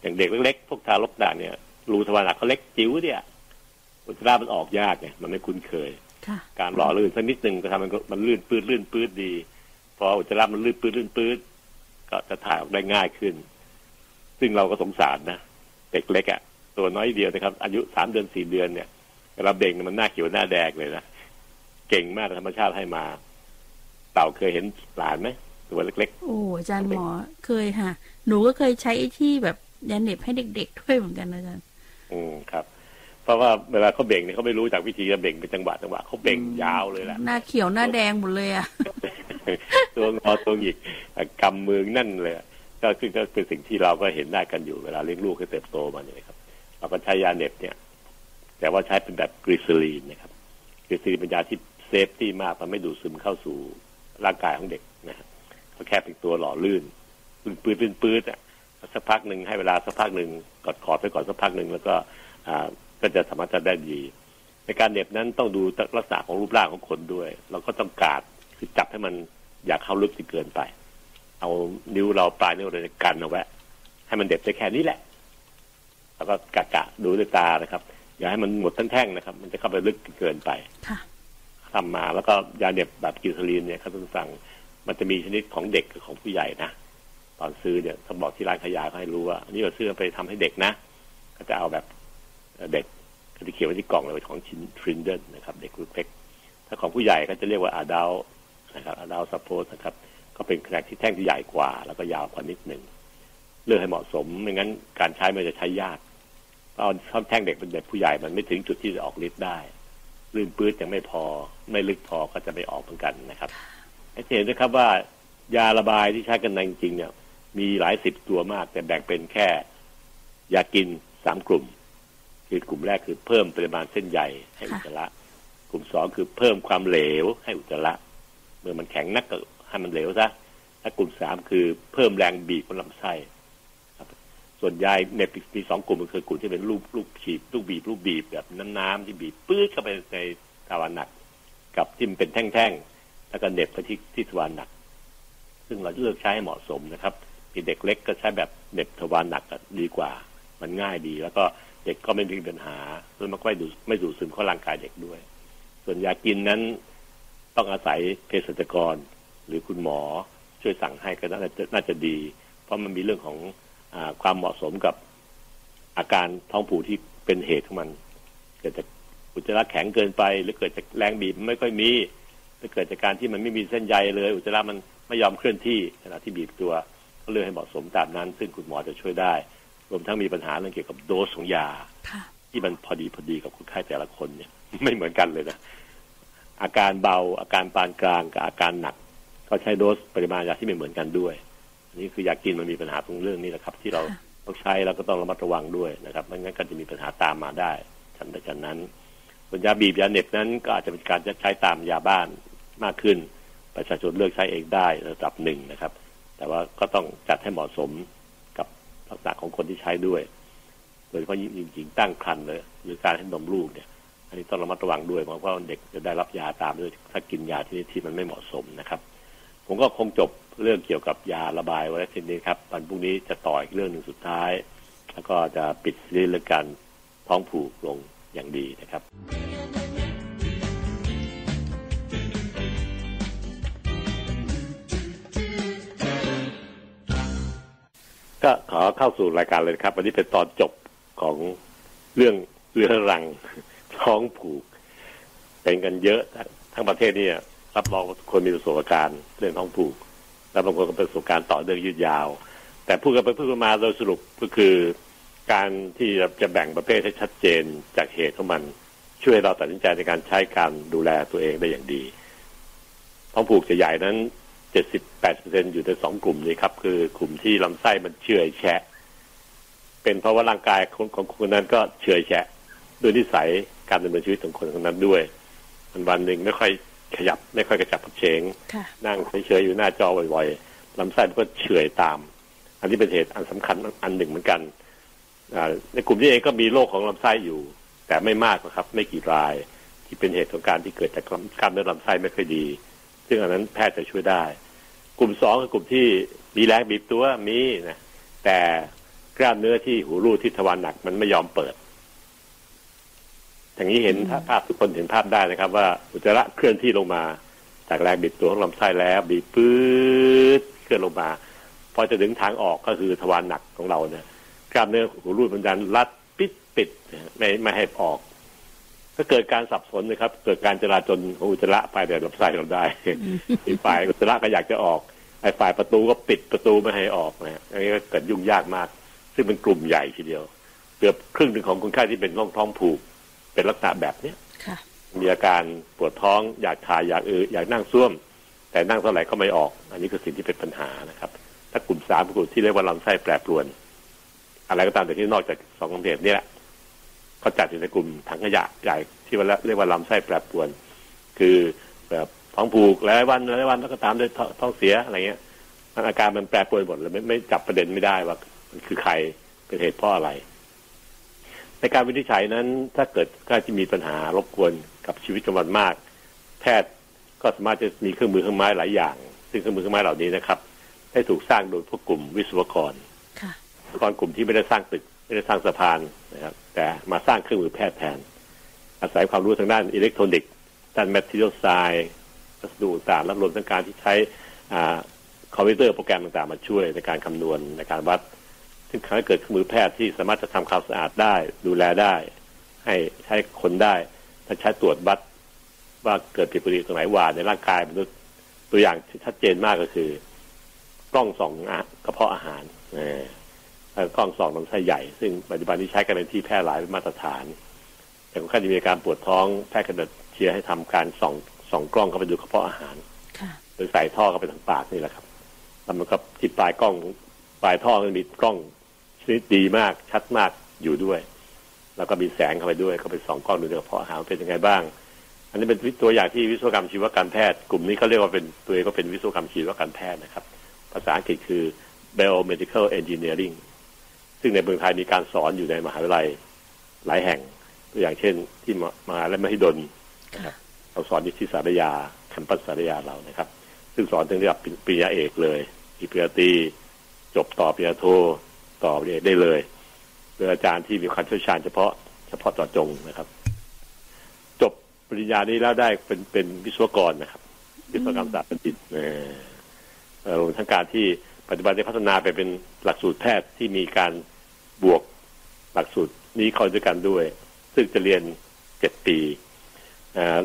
อย่างเด็กเล็กๆพวกทารกด่างเนี่ยรูทวารหนักเขาเล็กจิ๋วเนี่ยอุจจาระมันออกยากเนี่ยมันไม่คุ้นเคยการหล่อลื่นสักนิดนึงก็ทำมันลื่นปื้ดดีพออุจจาระมันลื่นปื้ดก็จะถ่ายออกได้ง่ายขึ้นซึ่งเราก็สงสารนะเด็กเล็กอ่ะตัวน้อยเดียวนะครับอายุ3 เดือน 4 เดือนเนี่ยเราเบ่งมันหน้าเขียวหน้าแดงเลยนะเก่งมากธรรมชาติให้มาเต่าเคยเห็นหลานไหมตัวเล็กๆโอ้อาจารย์หมอเคยค่ะหนูก็เคยใช้ที่แบบยาเหน็บให้เด็กๆด้วยเหมือนกันอาจารย์ครับเพราะว่าเวลาเขาเบ่งเนี่ยเขาไม่รู้จากวิธีการเบ่งเป็นจังหวะเขาเบ่งยาวเลยแหละหน้าเขียวหน้าแดงหมดเลยอ่ะตัวงอตัวหยิกกำมือนั่นเลยก็ซึ่งก็เป็นสิ่งที่เราก็เห็นได้กันอยู่เวลาเลี้ยงลูกให้เติบโตมาเนี่ยครับเราก็ใช้ยาเหน็บเนี่ยแต่ว่าใช้เป็นแบบกลีเซอรีนนะครับกลีเซอรีนเป็นยาที่เซฟตี้มากมันไม่ดูดซึมเข้าสู่ร่างกายของเด็กนะครับเขาแค่เป็นตัวหล่อลื่นปื้ดอ่ะสักพักหนึ่งให้เวลาสักพักหนึ่งกอดไปก่อนสักพักหนึ่งแล้วก็จะสามารถจะได้ดีในการเหน็บนั้นต้องดูลักษณะของรูปร่างของคนด้วยเราก็ต้องการคือจับให้มันอย่าเข้าลึกจนเกินไปเอานิ้วเราปลายนิ้วเราในกันเอาไว้ให้มันเด็บได้แค่นี้แหละแล้วก็กะดูด้วยตานะครับอย่าให้มันหมดทั้งแท่งนะครับมันจะเข้าไปลึกเกินไปทำมาแล้วก็ยาเหน็บแบบกลีเซอรีนเนี่ยเขาสั่งมันจะมีชนิดของเด็กกับของผู้ใหญ่นะตอนซื้อเนี่ยต้องบอกที่ร้านขายยาเขาให้รู้ว่านี่เราซื้อไปทำให้เด็กนะก็จะเอาแบบเด็กก็จะเขียนไว้ที่กล่องเลยของชิ้นทรินเดนนะครับเด็กรุ่นเล็กถ้าของผู้ใหญ่ก็จะเรียกว่าอาดาวนะครับอาดาวซัพโพสนะครับก็เป็นขนาดที่แท่งที่ใหญ่กว่าแล้วก็ยาวกว่านิดหนึ่ง เลือกให้เหมาะสมไม่งั้นการใช้มันจะใช้ยากตอนซ่อมแท่งเด็กเป็นเด็กผู้ใหญ่มันไม่ถึงจุดที่จะออกฤทธิ์ได้ลื่นปื้ดยังไม่พอไม่ลึกพอก็จะไม่ออกเหมือนกันนะครับให้เห็นด้วยครับว่ายาระบายที่ใช้กันจริงๆเนี่ยมีหลายสิบตัวมากแต่แบ่งเป็นแค่ยากิน3กลุ่มคือกลุ่มแรกคือเพิ่มปริมาณเส้นใยให้อุจจาระกลุ่ม2คือเพิ่มความเหลวให้อุจจาระเมื่อมันแข็งนักก็ให้มันเหลวซะและกลุ่ม3คือเพิ่มแรงบีบของลำไส้ส่วนยาเนี่ยมี2กลุ่มก็คือกลุ่มที่เป็นลูกฉีดลูกบีบแบบน้ำที่บีบปื้ดเข้าไปในทวารหนักกับที่มันเป็นแท่งๆแล้วก็เหน็บไปที่ทวารหนักซึ่งเราเลือกใช้ให้เหมาะสมนะครับมีเด็กเล็กก็ใช้แบบเหน็บทวารหนักดีกว่ามันง่ายดีแล้วก็เด็กก็ไม่มีปัญหาแล้วมันก็ไม่ดูดซึมเข้าร่างกายเด็กด้วยส่วนยากินนั้นต้องอาศัยเภสัชกรหรือคุณหมอช่วยสั่งให้ก็น่าจะดีเพราะมันมีเรื่องของความเหมาะสมกับอาการท้องผูกที่เป็นเหตุของมันเกิดจากอุจจาระแข็งเกินไปหรือเกิดจากแรงบีบไม่ค่อยมีหรือเกิดจากการที่มันไม่มีเส้นใยเลยอุจจาระมันไม่ยอมเคลื่อนที่ขณะที่บีบตัวก็เลือกให้เหมาะสมตามนั้นซึ่งคุณหมอจะช่วยได้รวมทั้งมีปัญหาเรื่องเกี่ยวกับโดสของยาที่มันพอดีกับคนไข้แต่ละคนเนี่ยไม่เหมือนกันเลยนะอาการเบาอาการปานกลางกับอาการหนักก็ใช้โดสปริมาณยาที่ไม่เหมือนกันด้วยนี่คือยากินมันมีปัญหาตรงเรื่องนี้แหละครับที่เราต้องใช้แล้วก็ต้องระมัดระวังด้วยนะครับไม่งั้นก็จะมีปัญหาตามมาได้ชั้นนั้นส่วนยาบีบยาเหน็บนั้นก็อาจจะเป็นการใช้ตามยาบ้านมากขึ้นประชาชนเลือกใช้เองได้ระดับหนึ่งนะครับแต่ว่าก็ต้องจัดให้เหมาะสมกับลักษณะของคนที่ใช้ด้วยโดยเฉพาะหญิงตั้งครรภ์เลยหรือการให้นมลูกเนี่ยอันนี้ต้องระมัดระวังด้วยเพราะว่าเด็กจะได้รับยาตามด้วยถ้ากินยาที่มันไม่เหมาะสมนะครับผมก็คงจบเรื่องเกี่ยวกับยาระบายไว้แล้วทีนี้ครับวันพรุ่งนี้จะต่ออีกเรื่องหนึ่งสุดท้ายแล้วก็จะปิดซีรีส์เรื่องการท้องผูกลงอย่างดีนะครับก็ขอเข้าสู่รายการเลยครับวันนี้เป็นตอนจบของเรื่องเรื้อรังท้องผูกเป็นกันเยอะทั้งประเทศนี่รับรองว่าทุกคนมีประสบการณ์เรื่องท้องผูกและบางคนก็เป็นประสบการณ์ต่อเนื่องยืดยาวแต่พูดกันไปพูดกันมาโดยสรุปก็คือการที่จะแบ่งประเภทให้ชัดเจนจากเหตุของมันช่วยเราตัดสินใจในการใช้การดูแลตัวเองได้อย่างดีท้องผูกใหญ่ๆนั้น 70-80% อยู่ใน2กลุ่มนี้ครับคือกลุ่มที่ลำไส้มันเฉื่อยแฉะเป็นเพราะว่าร่างกายของคนนั้นก็เฉื่อยแฉะด้วยนิสัยการดำเนินชีวิตของคนนั้นด้วยวันหนึ่งไม่ค่อยขยับไม่ค่อยกระจับกระเฉงนั่งเฉยๆอยู่หน้าจอบ่อยๆลำไส้ก็เฉื่อยตามอันนี้เป็นเหตุอันสำคัญอันหนึ่งเหมือนกันในกลุ่มนี้เองก็มีโรคของลำไส้อยู่แต่ไม่มากนะครับไม่กี่รายที่เป็นเหตุของการที่เกิดจากกล้ามเนื้อลำไส้ไม่ค่อยดีซึ่งอันนั้นแพทย์จะช่วยได้กลุ่ม2คือกลุ่มที่มีแรงบีบตัวมีนะแต่กล้ามเนื้อที่หูรูดที่ทวารหนักมันไม่ยอมเปิดอย่างนี้เห็นภาพทุกคนเห็นภาพได้นะครับว่าอุจจาระเคลื่อนที่ลงมาจากแรงบีบตัวของลำไส้แล้วบีบปื๊ดเคลื่อนลงมาพอจะถึงทางออกก็คือทวารหนักของเราเนี่ยกล้ามเนื้อหูรูดมันดันรัดปิดไม่ให้ออกก็เกิดการสับสนนะครับเกิดการจราจรของอุจจาระไปในลำไส้เราได้อีกฝ่ายอุจจาระก็อยากจะออกไอ้ฝ่ายประตูก็ปิดประตูไม่ให้ออกนะอันนี้ก็เกิดยุ่งยากมากซึ่งเป็นกลุ่มใหญ่ทีเดียวเกือบครึ่งนึงของคนไข้ที่เป็นโรคท้องผูกเป็นลักษณะแบบนี้มีอาการปวดท้องอยากถ่ายอยากอยากนั่งซ่วมแต่นั่งเท่าไหร่ก็ไม่ออกอันนี้คือสิ่งที่เป็นปัญหานะครับถ้ากลุ่ม3กลุ่มที่เรียกว่าลำไส้แปรปรวนอะไรก็ตามแต่ที่นอกจากสองกลุ่มนี้แหละเขาจัดอยู่ในกลุ่มถังขยะใหญ่ที่เรียกว่าลำไส้แปรปรวนคือแบบท้องผูกหลายวันแล้วก็ตามด้วยท้องเสียอะไรเงี้ยอาการมันแปรปรวนหมดเลยไม่จับประเด็นไม่ได้ว่ามันคือใครเป็นเหตุเพราะอะไรในการวินิจฉัยนั้นถ้าเกิดใครที่มีปัญหารบกวนกับชีวิตประจำวันมากแพทย์ก็สามารถจะมีเครื่องมือเครื่องไม้หลายอย่างซึ่งเครื่องมือเครื่องไม้เหล่านี้นะครับได้ถูกสร้างโดยพวกกลุ่มวิศวกรกลุ่มที่ไม่ได้สร้างตึกไม่ได้สร้างสะพานนะครับแต่มาสร้างเครื่องมือแพทย์แทนอาศัยความรู้ทางด้านอิเล็กทรอนิกส์ด้าน material science วัสดุศาสตร์และรวมทั้งการที่ใช้คอมพิวเตอร์โปรแกรมต่างๆมาช่วยในการคำนวณในการวัดซึ่งครั้งเกิดเครื่องมือแพทย์ที่สามารถจะทำความสะอาดได้ดูแลได้ให้ใช้คนได้และใช้ตรวจวัดว่าเกิดผิดปกติตรงไหนว่าในร่างกายมนุษย์ตัวอย่างที่ชัดเจนมากก็คือกล้องส่องกระเพาะอาหาร กล้องส่องลำไส้ใหญ่ซึ่งปัจจุบันนี้ใช้กันเป็นที่แพร่หลายเป็นมาตรฐานแต่คนไข้ที่มีอาการปวดท้องแพทย์กำหนดเชียร์ให้ทำการส่องกล้องเข้าไปดูกระเพาะอาหารโดยใส่ท่อเข้าไปทางปากนี่แหละครับแล้วมันก็ที่ปลายกล้องปลายท่อมันมีกล้องชนิดดีมากชัดมากอยู่ด้วยแล้วก็มีแสงเข้าไปด้วยก็ไปส่องกล้องดูกระเพาะอาหารเป็นยังไงบ้างอันนี้เป็นตัวอย่างที่วิศวกรรมชีวการแพทย์กลุ่มนี้เขาเรียกว่าเป็นตัวเองก็เป็นวิศวกรรมชีวการแพทย์นะครับภาษาอังกฤษคือ biomedical engineering ซึ่งในเมืองไทยมีการสอนอยู่ในมหาวิทยาลัยหลายแห่งตัวอย่างเช่นที่มหาวิทยาลัยมหิดลเราสอนอยู่ที่สารยาคัมปัสสารยาเรานะครับซึ่งสอนถึงระดับปริญญาเอกเลยปริญญาตรีจบต่อปริญญาโทต่อปริญญาเอกได้เลยโดยอาจารย์ที่มีความเชี่ยวชาญเฉพาะต่อจงนะครับจบปริญญานี้แล้วได้เป็นวิศวกรนะครับวิศวกรรมศาสตร์บัณฑิตรวมทั้งการที่ปัจจุบันได้พัฒนาไปเป็นหลักสูตรแพทย์ที่มีการบวกหลักสูตรนี้เข้าด้วยกันด้วยซึ่งจะเรียน7ปี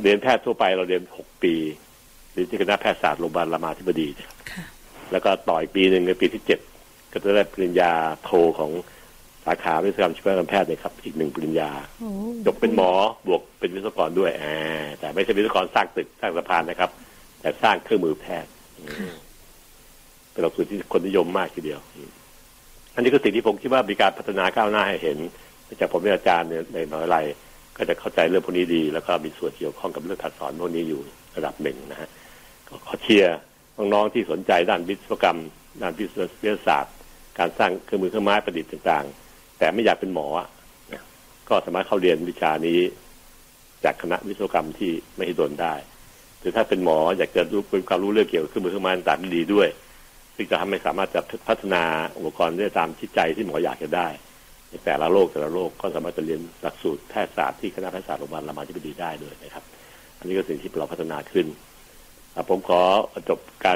เรียนแพทย์ทั่วไปเราเรียน6ปีเรียนที่คณะแพทยศาสตร์โรงพยาบาลรามาธิบดีแล้วก็ต่ออีกปีนึงในปีที่7ก็จะได้ปริญญาโทของสาขาวิศวกรรมชีวการแพทย์เลยครับอีกหนึ่งปริญญาจบเป็นหมอบวกเป็นวิศวกรด้วยแต่ไม่ใช่วิศวกรสร้างตึกสร้างสะพานนะครับแต่สร้างเครื่องมือแพทย์เป็นหลักสูตรที่คนนิยมมากทีเดียวอันนี้ก็สิ่งที่ผมคิดว่ามีการพัฒนาก้าวหน้าให้เห็นจากผมเป็นอาจารย์ในมหาวิทยาลัยก็จะเข้าใจเรื่องพวกนี้ดีแล้วก็มีส่วนเกี่ยวข้องกับเรื่องการสอนพวกนี้อยู่ระดับหนึ่งนะฮะก็ขอเชียร์น้องๆที่สนใจด้านวิศวกรรมด้านวิทยาศาสตร์การสร้างเครื่องมือเครื่องไม้ประดิษฐ์ต่างๆแต่ไม่อยากเป็นหมอก็สามารถเข้าเรียนวิชานี้จากคณะวิศวกรรมที่มหิดลได้หรือถ้าเป็นหมออยากจะรู้ความรู้เรื่องเกี่ยวกับเครื่องมือเครื่องไม้ต่างๆดีด้วยซึ่งจะทำให้สามารถจะพัฒนาอุปกรณ์ได้ตามที่ใจที่หมออยากจะได้ในแต่ละโรคก็สามารถจะเรียนหลักสูตรแพทยศาสตร์ที่คณะแพทยศาสตร์โรงพยาบาลรามาธิบดีได้เลยนะครับอันนี้ก็สิ่งที่เราพัฒนาขึ้นผมขอจบกา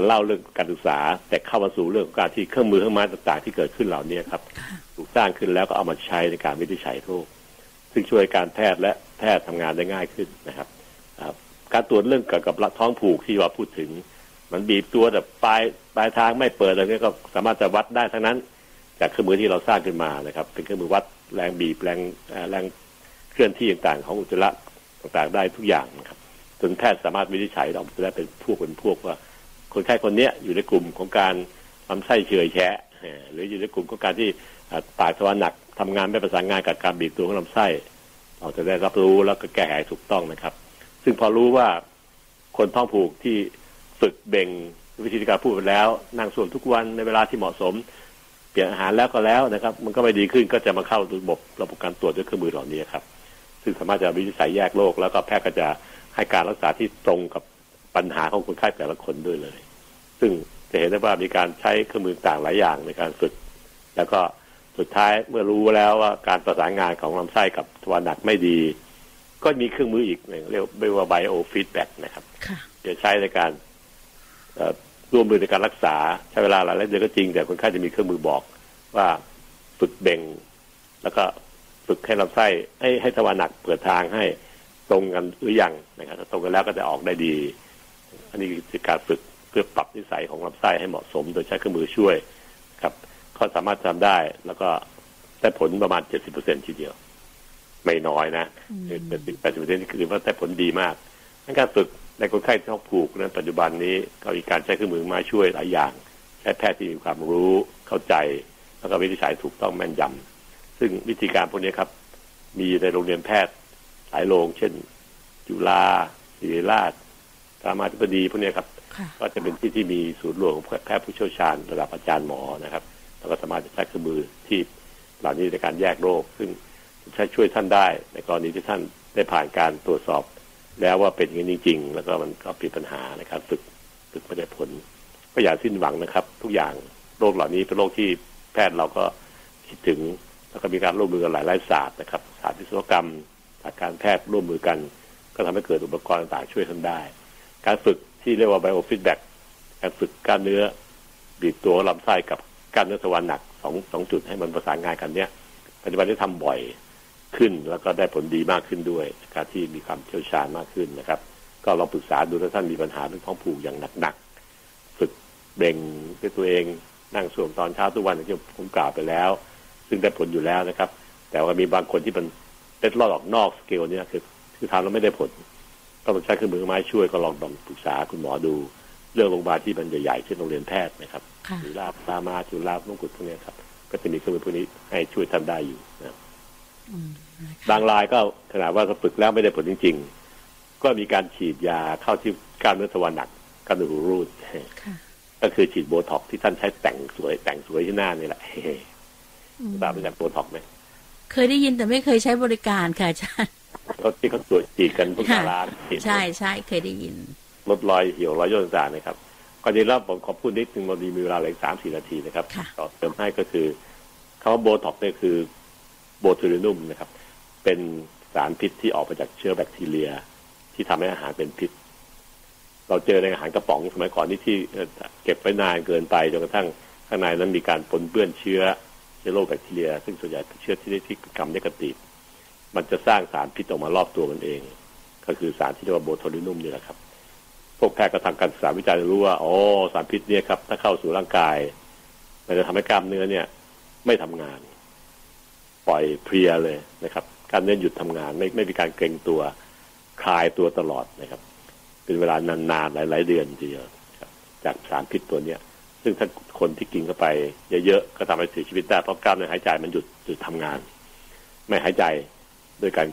รเล่าเรื่องการศึกษาแต่เข้ามาสู่เรื่องการที่เครื่องมือเครื่องไม้ต่างๆที่เกิดขึ้นเหล่านี้ครับถูกสร้างขึ้นแล้วก็เอามาใช้ในการวินิจฉัยโรคซึ่งช่วยการแพทย์และแพทย์ทำงานได้ง่ายขึ้นนะครับการตรวจเรื่องเกี่ยวกับท้องผูกที่ว่าพูดถึงมันบีบตัวแบบปลายทางไม่เปิดอะไรเงี้ยก็สามารถจะวัดได้ทั้งนั้นจากเครื่องมือที่เราสร้างขึ้นมานะครับเป็นเครื่องมือวัดแรงบีบแรงเคลื่อนที่ต่างๆของอุจจาระต่างๆได้ทุกอย่างนะครับจนแพทย์สามารถวินิจฉัยออกมาได้เป็นพวกว่าคนไข้คนนี้อยู่ในกลุ่มของการลำไส้เฉื่อยแฉะหรืออยู่ในกลุ่มของการที่ปากทวารหนักทำงานไม่ประสานงานกับการบีบตัวของลำไส้เราจะได้รับรู้แล้วก็แก้ไขถูกต้องนะครับซึ่งพอรู้ว่าคนท้องผูกที่ฝึกเบ่งวิธีการพูดไปแล้วนั่งส่วนทุกวันในเวลาที่เหมาะสมเปลี่ยนอาหารแล้วนะครับมันก็ไม่ดีขึ้นก็จะมาเข้าระบบการตรวจด้วยเครื่องมือเหล่านี้ครับซึ่งสามารถจะวินิจฉัยแยกโรคแล้วก็แพทย์ก็จะให้การรักษาที่ตรงกับปัญหาของคนไข้แต่ละคนด้วยเลยซึ่งจะเห็นได้ว่ามีการใช้เครื่องมือต่างหลายอย่างในการฝึกแล้วก็สุดท้ายเมื่อรู้แล้วว่าการประสานงานของลำไส้กับทวารหนักไม่ดีก็มีเครื่องมืออีกหนึ่งเรียกว่าไบโอฟีดแบ็กนะครับจะใช้ในการร่วมมือในการรักษาใช้เวลาหลายเดือนก็จริงแต่คนไข้จะมีเครื่องมือบอกว่าฝึกเบ่งแล้วก็ฝึกให้ลำไส้ให้ทวารหนักเปิดทางให้ตรงกันหรือยังนะครับถ้าตรงกันแล้วก็จะออกได้ดีอันนี้คือการฝึกเพื่อปรับนิสัยของลำไส้ให้เหมาะสมโดยใช้เครื่องมือช่วยครับก็สามารถทำได้แล้วก็ได้ผลประมาณ 70% ทีเดียวไม่น้อยนะ 80% นี่คือว่าได้ผลดีมากการฝึกในคนไข้ท้องผูกนั้นปัจจุบันนี้ก็มีการใช้เครื่องมือมาช่วยหลายอย่างแพทย์ที่มีความรู้เข้าใจแล้วก็วินิจฉัยถูกต้องแม่นยำซึ่งวิธีการพวกนี้ครับมีในโรงเรียนแพทย์หลายโรงเช่นจุฬาศิริราชรามาธิบดีพวกนี้ครับก็จะเป็นที่ที่มีศูนย์รวมของแพทย์ผู้เชี่ยวชาญระดับอาจารย์หมอนะครับแล้วก็สามารถใช้เครื่องมือที่เหล่านี้ในการแยกโรคซึ่งใช้ช่วยท่านได้ในกรณีที่ท่านได้ผ่านการตรวจสอบแล้วว่าเป็นอย่างนี้จริงๆแล้วก็มันก็มีปัญหาในการฝึกไม่ได้ผลก็อย่าสิ้นหวังนะครับทุกอย่างโรคเหล่านี้เป็นโรคที่แพทย์เราก็คิดถึงแล้วก็มีการร่วมมือกันหลายศาสตร์นะครับศาสตร์วิศวกรรมศาสตร์การแพทย์ร่วมมือกันก็ทำให้เกิดอุปกรณ์ต่างๆช่วยท่านได้การฝึกที่เรียกว่าไบโอฟีดแบ็กการฝึกกล้ามเนื้อบีบตัวลำไส้กับกล้ามเนื้อทวารหนัก2จุดให้มันประสานงานกันเนี่ยปัจจุบันนี้ทำบ่อยขึ้นแล้วก็ได้ผลดีมากขึ้นด้วยการที่มีความเชี่ยวชาญมากขึ้นนะครับก็ลองปรึกษาดูถ้าท่านมีปัญหาเรื่องท้องผูกอย่างหนักๆฝึกเบ่งด้วยตัวเอง นั่งสวมตอนเช้าทุกวันที่ผมกล่าวไปแล้วซึ่งได้ผลอยู่แล้วนะครับแต่ว่ามีบางคนที่มันเล็ดลอดออกนอกสเกลเนี่ยคือทำแล้วไม่ได้ผลก็ต้องใช้เครื่องมือไม้ช่วยก็ลองปรึกษาคุณหมอดูเรื่องโรงพยาบาลที่มันใหญ่ๆเช่นโรงเรียนแพทย์นะครับจุฬารามาจุฬาลงกุฎพวกนี้ครับก็จะมีเครื่องมือพวกนี้ให้ช่วยทำได้อยู่นะบางรายก็ขนาดว่าฝึกแล้วไม่ได้ผลจริงๆก็มีการฉีดยาเข้าที่กล้ามเนื้อทวารหนักกล้ามเนื้อรูดก็คือฉีดโบท็อกที่ท่านใช้แต่งสวยที่หน้านี่แหละทราบเป็นแบบโบท็อกไหมเคยได้ยินแต่ไม่เคยใช้บริการค่ะอาจารย์ที่เขาสวยฉีดกันพวกร้านใช่ใช่เคยได้ยินลดรอยเหี่ยวรอยย่นต่างๆนะครับก่อนจะเล่าผมขอพูดนิดนึงเรามีเวลาเหลือ 3-4 นาทีนะครับต่อเติมให้ก็คือคำว่าโบท็อกเนี่ยคือโบทูลินัมนะครับเป็นสารพิษที่ออกมาจากเชื้อแบคทีเรียที่ทำให้อาหารเป็นพิษเราเจอในอาหารกระป๋องสมัยก่อนที่เก็บไว้นานเกินไปจนกระทั่งข้างในนั้นมีการปนเปื้อนเชื้อโรคแบคทีเรียซึ่งส่วนใหญ่เป็นเชื้อที่ได้ที่กรรมได้กระติดมันจะสร้างสารพิษออกมารอบตัวมันเองก็คือสารที่เรียกว่าโบทูลินัมนี่แหละครับพวกแพทย์ก็ทำการศึกษาวิจัยรู้ว่าอ๋อสารพิษเนี่ยครับถ้าเข้าสู่ร่างกายมันจะทำให้กล้ามเนื้อเนี่ยไม่ทำงานปล่อยเพลียเลยนะครับกล้ามเนื้อหยุดทำงานไม่มีการเกร็งตัวคลายตัวตลอดนะครับเป็นเวลานานๆหลายๆเดือนทีเดียวจากสารพิษตัวเนี้ยซึ่งถ้าคนที่กินเข้าไปเยอะๆก็ทำให้เสียชีวิตได้เพราะกล้ามเนื้อหายใจมันหยุดทำงานไม่หายใจด้วยการ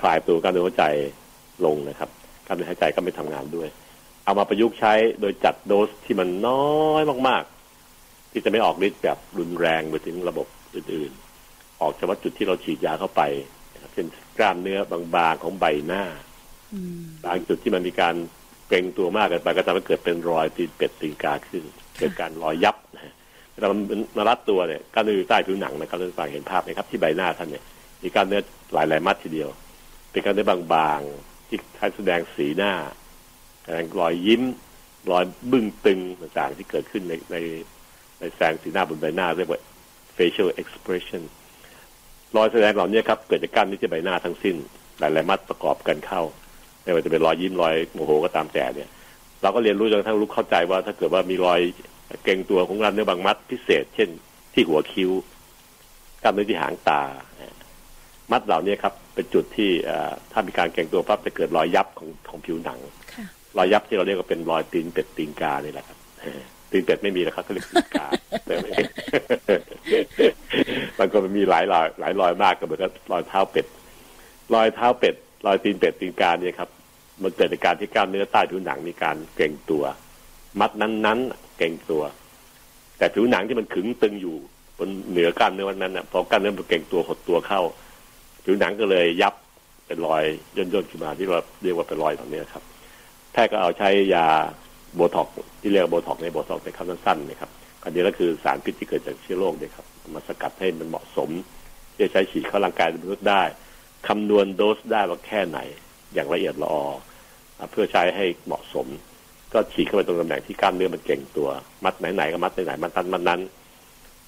คลายตัวกล้ามเนื้อหัวใจลงนะครับกล้ามเนื้อหายใจก็ไม่ทำงานด้วยเอามาประยุกต์ใช้โดยจัดโดสที่มันน้อยมากๆที่จะไม่ออกฤทธิ์แบบรุนแรงไปถึงระบบอื่นๆออกเฉพาะจุดที่เราฉีดยาเข้าไปเช่นกล้ามเนื้อบางๆของใบหน้าบางจุดที่มันมีการเกร็งตัวมากเกินไปก็ทำให้เกิดเป็นรอยตีนเป็ดตีนกาขึ้นเกิดการรอยยับเวลามันมารัดตัวเนี่ยกล้ามเนื้อใต้ผิวหนังนะครับท่านฟังเห็นภาพไหมครับที่ใบหน้าท่านเนี่ยมีกล้ามเนื้อหลายๆมัดทีเดียวเป็นกล้ามเนื้อบางๆที่แสดงสีหน้ารอยยิ้มรอยบึ้งตึงต่างๆที่เกิดขึ้นในแสงสีหน้าบนใบหน้าเรียกว่า facial expression รอยแสดงเหล่านี้ครับเกิดจากกล้ามเนื้อที่ใบหน้าทั้งสิ้นหลายๆมัดประกอบกันเข้าไม่ว่าจะเป็นรอยยิ้มรอยโมโหก็ตามแต่เนี่ยเราก็เรียนรู้จนกระทั่งรู้เข้าใจว่าถ้าเกิดว่ามีรอยเกร็งตัวของกล้ามเนื้อบางมัดพิเศษเช่นที่หัวคิ้วกล้ามเนื้อที่หางตามัดเหล่านี้ครับเป็นจุดที่ถ้ามีการเกร็งตัวปั๊บจะเกิดรอยยับของผิวหนังรอยยับที่เราเรียกว่าเป็นรอยตีนเป็ดตีนกานี่แหละครับตีนเป็ดไม่มีแล้วครับก็เรียกตีนกาแต่มันก็มีหลายรอยมากก็เหมือนกับรอยเท้าเป็ดรอยเท้าเป็ดรอยตีนเป็ดตีนกาเนี่ยครับมันเกิดจากการที่กล้ามเนื้อใต้ผิวหนังมีการเกร็งตัวมัดนั้นๆเกร็งตัวแต่ผิวหนังที่มันขึงตึงอยู่บนเหนือกล้ามเนื้อนั้นน่ะพอกล้ามเนื้อมันเกร็งตัวหดตัวเข้าผิวหนังก็เลยยับเป็นรอยย่นๆขึ้นมาที่เราเรียกว่าเป็นรอยแบบนี้ครับแพทย์ก็เอาใช้ยาโบท็อกที่เรียกว่าโบท็อกในโบท็อกเป็นคำสั้นๆนะครับอันนี้ก็คือสารพิษที่เกิดจากเชื้อโรคเนี่ยครับมาสกัดให้มันเหมาะสมที่จะใช้ฉีดเข้าร่างกายมนุษย์ได้คำนวณโดสได้ว่าแค่ไหนอย่างละเอียดละออเพื่อใช้ให้เหมาะสมก็ฉีดเข้าไปตรงตำแหน่งที่กล้ามเนื้อมันเกร็งตัวมัดไหนๆก็มัดไหนๆมันนั้น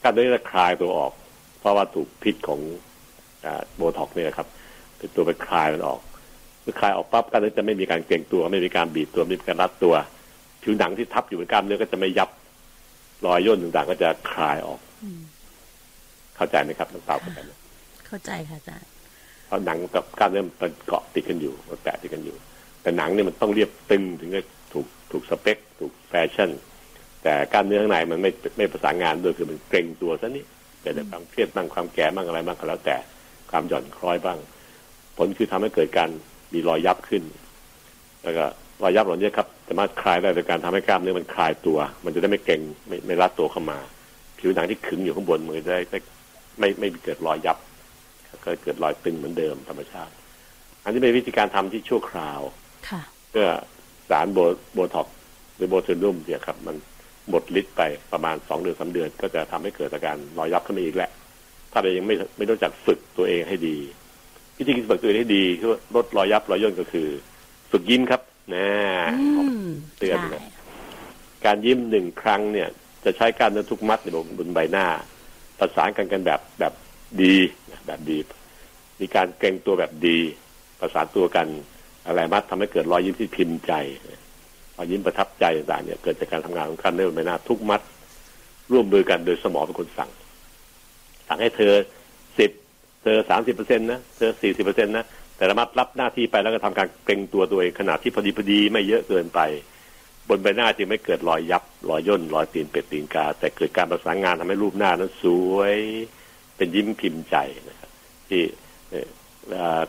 กล้ามเนื้อจะคลายตัวออกเพราะว่าถูกพิษของโบท็อกเนี่ยครับเป็นตัวไปคลายมันออกคลายออกปั๊บกล้ามเนื้อจะไม่มีการเกร็งตัวไม่มีการบีบตัวไม่มีการรัดตัวผิวหนังที่ทับอยู่บนกล้ามเนื้อก็จะไม่ยับรอยย่นต่างๆก็จะคลายออกเข้าใจไหมครับต่างๆเข้าใจไหมเข้าใจค่ะอาจารย์เพราะหนังกับกล้ามเนื้อมันเกาะติดกันอยู่มันแปะติดกันอยู่แต่หนังเนี่ยมันต้องเรียบตึงถึงจะถูกสเปคถูกแฟชั่นแต่กล้ามเนื้อข้างในมันไม่ประสานงานด้วยคือมันเกร็งตัวซะนี่แต่ในความเครียดบ้างความแก่บ้างอะไรบ้างก็แล้วแต่ความหย่อนคล้อยบ้างผลคือทำให้เกิดการมีรอยยับขึ้นแล้วก็รอยยับเหล่านี้ครับสามารถคลายได้โดยการทำให้กล้ามเนื้อมันคลายตัวมันจะได้ไม่เกร็งไม่รัดตัวเข้ามาผิวหนังที่ขึงอยู่ข้างบนมือได้ไม่เกิดรอยยับก็เกิดรอยตึงเหมือนเดิมธรรมชาติอันนี้เป็นวิธีการทำที่ชั่วคราวเพื่อสารโบท็อกหรือโบทูลินัมเนี่ยครับมันหมดฤทธิ์ไปประมาณ 2-3 เดือนก็จะทำให้เกิดอาการรอยยับขึ้นมาอีกแหละถ้าเรายังไม่รู้จักฝึกตัวเองให้ดีวิธีฝึกตัวเองให้ดีคือลดรอยยับรอยย่นก็คือฝึกยิ้มครับนะเตือนเลยการยิ้มหนึ่งครั้งเนี่ยจะใช้กล้ามเนื้อทุกมัดในบนใบหน้าประสานกันแบบดีแบบดีมีการเกร็งตัวแบบดีประสานตัวกันอะไรมัดทำให้เกิดรอยยิ้มที่พิมพ์ใจรอยยิ้มประทับใจต่างๆเนี่ยเกิดจากการทำงานของกล้ามเนื้อบนใบหน้าทุกมัด ร่วมมือกันโดยสมองเป็นคนสั่งให้เธอ10เธอ 30% นะเธอ 40% นะแต่ละมัดรับหน้าที่ไปแล้วก็ทำการเกรงตัวเองขนาดที่พอดีไม่เยอะเกินไปบนใบหน้าจึงไม่เกิดรอยยับรอยย่นรอยตีนเป็ดตีนกาแต่เกิดการประสานงานทำให้รูปหน้านั้นสวยเป็นยิ้มพิมพ์ใจนะครับที่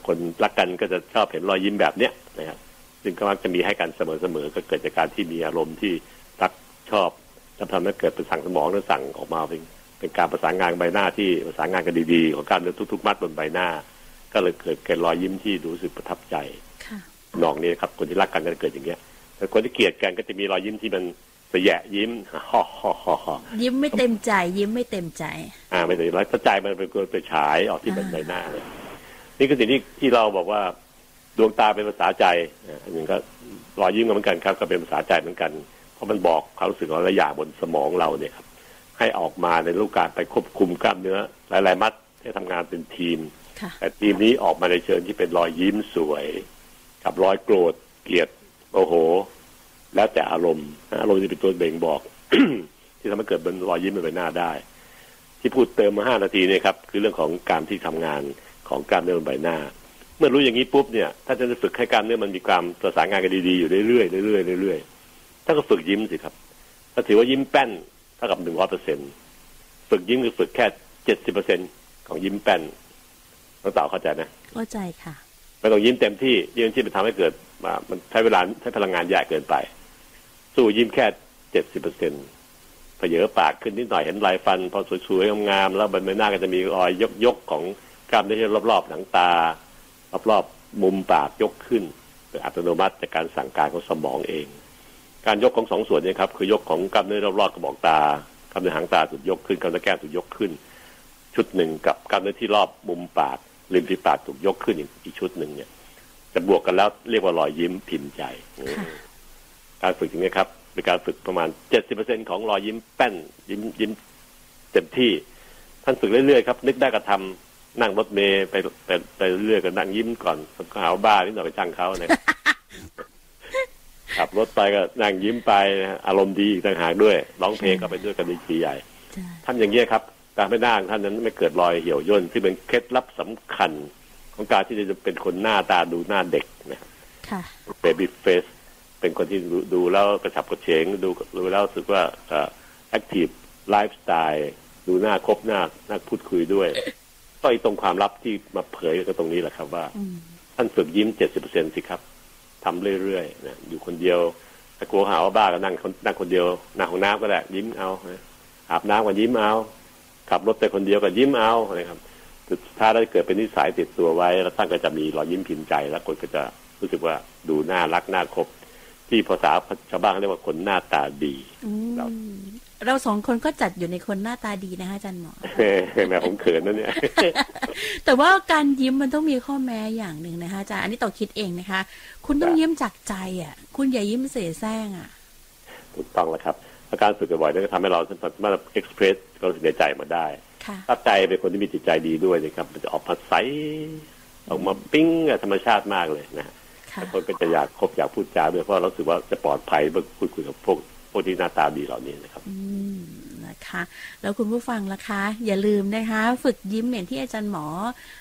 คนรักกันก็จะชอบเห็นรอยยิ้มแบบเนี้ยนะครับซึ่งก็มักจะมีให้กันเสมอๆก็เกิดจากการที่มีอารมณ์ที่รักชอบทำให้เกิดเป็นสั่งสมองและสั่งออกมาเป็นการประสานงานใบหน้าที่ประสานงานกันดีๆของการเดินทุกๆมัดบนใบหน้าก็เลยเกิดการรอยยิ้มที่รู้สึกประทับใจน้องนี่ครับคนที่รักกันก็จะเกิดอย่างเงี้ยแต่คนที่เกลียดกันก็จะมีรอยยิ้มที่มันเสแยะยิ้มฮ่อๆๆยิ้มไม่เต็มใจยิ้มไม่เต็มใจไม่เต็มร้อยใจมันเป็นการไปฉายออกที่ใบหน้าเลยนี่คือสิ่งที่เราบอกว่าดวงตาเป็นภาษาใจอันนึงก็รอยยิ้มเหมือนกันครับก็เป็นภาษาใจเหมือนกันเพราะมันบอกความรู้สึกของหลายอย่างบนสมองเราเนี่ยครับให้ออกมาในรูปการไปควบคุมกล้ามเนื้อหลายๆมัดให้ทำงานเป็นทีมแต่ทีมนี้ออกมาในเชิงที่เป็นรอยยิ้มสวยกับรอยโกรธเกลียดโมโหแล้วแต่อารมณ์จะเป็นตัวเบ่งบอก ที่ทำให้เกิดเป็นรอยยิ้มบนใบหน้าได้ที่พูดเติมมา5 นาทีเนี่ยครับคือเรื่องของการที่ทำงานของกล้ามเนื้อบนใบหน้าเมื่อรู้อย่างนี้ปุ๊บเนี่ยถ้าจะฝึกให้กล้ามเนื้อมันมีความประสานงานกันดีๆอยู่เรื่อยๆเรื่อยๆเรื่อยๆถ้าก็ฝึกยิ้มสิครับถ้าถือว่ายิ้มแป้นเท่ากับ 100% ฝึกยิ้มคือฝึกแค่ 70% ของยิ้มแป้นน้องสาวเข้าใจนะเข้าใจค่ะไม่ต้องยิ้มเต็มที่ยิ้มที่มันทำให้เกิดมันใช้เวลาใช้พลังงานเยอะเกินไปสู้ยิ้มแค่ 70% เผยปากขึ้นนิดหน่อยเห็นลายฟันพอสวยๆงามๆแล้วบนใบหน้าก็จะมีรอยยกๆของกล้ามเนื้อรอบๆหนังตารอบๆมุมปากยกขึ้นเป็นอัตโนมัติจากการสั่งการของสมองเองการยกของ2 ส่วนนี้ครับคือยกของกล้ามเนื้อรอบๆกระบอกตากล้ามเนื้อหางตาถูกยกขึ้นกล้ามเนื้อแก้มถูกยกขึ้นชุดหนึ่งกับกล้ามเนื้อที่รอบมุมปากริมฝีปากถูกยกขึ้นอีกชุดหนึ่งเนี่ยจะบวกกันแล้วเรียกว่ารอยยิ้มพิมพ์ใจการฝึกอย่างนี้ครับเป็นการฝึกประมาณ 70% ของรอยยิ้มแป้นยิ้มเต็มที่ท่านฝึกเรื่อยๆครับนึกได้ก็ทำนั่งรถเมล์ไปเรื่อยๆก็นั่งยิ้มก่อนหาบ้านิดหน่อยไปช่างเขาเนี่ยขับรถไปก็นั่งยิ้มไปอารมณ์ดีต่างหากด้วยร้องเพลงก็ไปด้วยกันดีใหญ่ท่านอย่างนี้ครับตาไม่ด่างท่านนั้นไม่เกิดรอยเหี่ยวย่นที่เป็นเคล็ดลับสำคัญของการที่จะเป็นคนหน้าตาดูหน้าเด็กนะเบบี้เฟสเป็นคนที่ดูแล้วกระฉับกระเฉงดูแล้วรู้สึกว่าแอคทีฟไลฟ์สไตล์ดูหน้าคบหน้าพูดคุยด้วยก็อีกตรงความลับที่มาเผยก็ตรงนี้แหละครับว่าท่านฝึกยิ้ม 70% สิครับทำเรื่อยๆนะอยู่คนเดียวถ้ากลัวหาว่าบ้าก็นั่งคนเดียวนั่งห้องน้ำก็แหละยิ้มเอาอาบน้ำก็ยิ้มเอาขับรถไปคนเดียวก็ยิ้มเอานะครับถ้าได้เกิดเป็นนิสัยติดตัวไว้แล้วท่านก็จะมีรอยยิ้มพิมพ์ใจแล้วคนก็จะรู้สึกว่าดูน่ารักน่าคบที่ภาษาชาวบ้านเรียกว่าคนหน้าตาดีเรา2 คนก็จัดอยู่ในคนหน้าตาดีนะคะอาจารย์หมอแม่ผมเขินนะเนี่ยแต่ว่าการยิ้มมันต้องมีข้อแม้อย่างหนึ่งนะคะอาจารย์อันนี้ต่อคิดเองนะคะคุณต้องยิ้มจากใจอ่ะคุณอย่ายิ้มเสแสร้งอ่ะถูกต้องแล้วครับการฝึกบ่อยๆนั่นก็ทำให้เราสามารถเอ็กซ์เพรสความรู้สึกในใจมาได้ถ้าใจเป็นคนที่มีจิตใจดีด้วยนะครับมันจะออกมาใสออกมาปิ๊งธรรมชาติมากเลยนะคนก็จะอยากคบอยากพูดจาด้วยเพราะเราสึกว่าจะปลอดภัยเมื่อคุยกับพวกที่หน้าตาดีเหล่านี้นะครับนะคะแล้วคุณผู้ฟังล่ะคะอย่าลืมนะคะฝึกยิ้มอย่างที่อาจารย์หมอ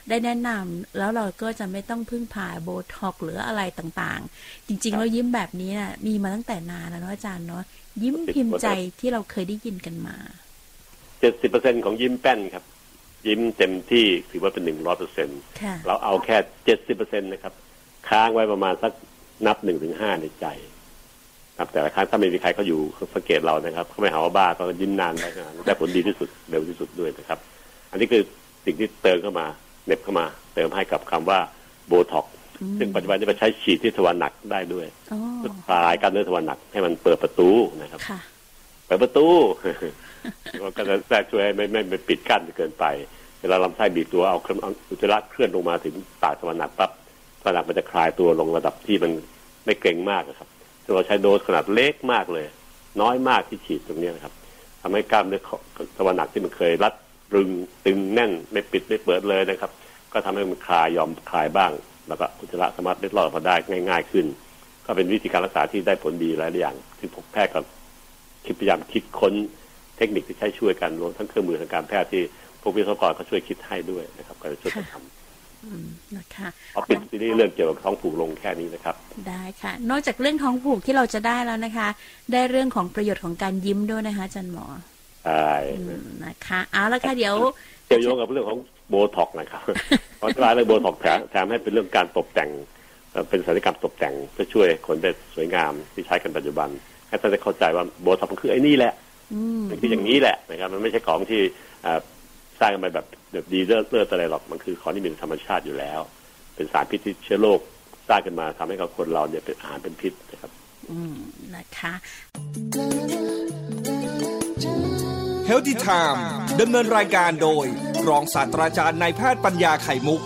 ได้แนะนำแล้วเราก็จะไม่ต้องพึ่งพาโบท็อกซ์หรืออะไรต่างๆจริงๆแล้วยิ้มแบบนี้น่ะมีมาตั้งแต่นานแล้วเนาะอาจารย์เนาะยิ้มพิมพ์ใจที่เราเคยได้ยินกันมา 70% ของยิ้มแป้นครับยิ้มเต็มที่ถือว่าเป็น 100% เราเอาแค่ 70% นะครับค้างไว้ประมาณสักนับ 1-5 ในใจครับแต่ละครั้งถ้าไม่มีใครเขาอยู่สังเกตเรานะครับเขาไม่หาว่าบ้าก็ยิ้มนานไปนานได้ผลดีที่สุดเร็วที่สุดด้วยนะครับอันนี้คือสิ่งที่เติมเข้ามาเน็บเข้ามาเติมให้กับคำว่าโบท็อกซ์ซึ่งปัจจุบันนี้ไปใช้ฉีดที่ทวารหนักได้ด้วยคลายกล้ามเนื้อทวารหนักให้มันเปิดประตูนะครับเปิดประตูมันก็จะช่วยไม่ปิดกั้นเกินไปเวลาลำไส้บีบตัวเอาอุจจาระเคลื่อนลงมาถึงปากทวารหนักปั๊บทวารหนักมันจะคลายตัวลงระดับที่มันไม่เกร็งมากครับเราใช้โดสขนาดเล็กมากเลยน้อยมากที่ฉีดตรงนี้นะครับทำให้กล้ามเนื้อทวารหนักที่มันเคยรัดรึงตึงแน่นไม่ปิดไม่เปิดเลยนะครับก็ทำให้มันคลายยอมคลายบ้างแล้วก็อุจจาระสามารถเล็ดลอดออกมาได้ง่ายๆขึ้นก็เป็นวิธีการรักษาที่ได้ผลดีหลายอย่างซึ่งพวกแพทย์ก็พยายามคิดค้น เทคนิคที่ใช้ช่วยกันรวมทั้งเครื่องมือทางการแพทย์ที่พวกวิศวกรเขาช่วยคิดให้ด้วยนะครับก็จะช่วยกันทำนะคะเอาปิดที่นี่เรื่องเกี่ยวกับท้องผูกลงแค่นี้นะครับได้ค่ะนอกจากเรื่องท้องผูกที่เราจะได้แล้วนะคะได้เรื่องของประโยชน์ของการยิ้มด้วยนะคะอาจารย์หมอใช่นะคะเอาละค่ะเดี๋ยวจะโยงกับเรื่องของโบท็อกนะครับเพราะว่าเรื่องโบท็อกแถมให้เป็นเรื่องการตกแต่งเป็นศัลยกรรมตกแต่งเพื่อช่วยคนได้สวยงามที่ใช้กันปัจจุบันให้ท่านได้เข้าใจว่าโบท็อกมันคือไอ้นี่แหละมันคืออย่างนี้แหละนะครับมันไม่ใช่ของที่สร้างกันไปแบบดีเลิศอะไรหรอกมันคือของที่มีธรรมชาติอยู่แล้วเป็นสารพิษที่เชื้อโรคสร้างกันมาทำให้กับคนเราเนี่ยเป็นอาหารเป็นพิษนะครับนะคะHealthy Time ดำเนินรายการโดยรองศาสตราจารย์นายแพทย์ปัญญาไข่มุก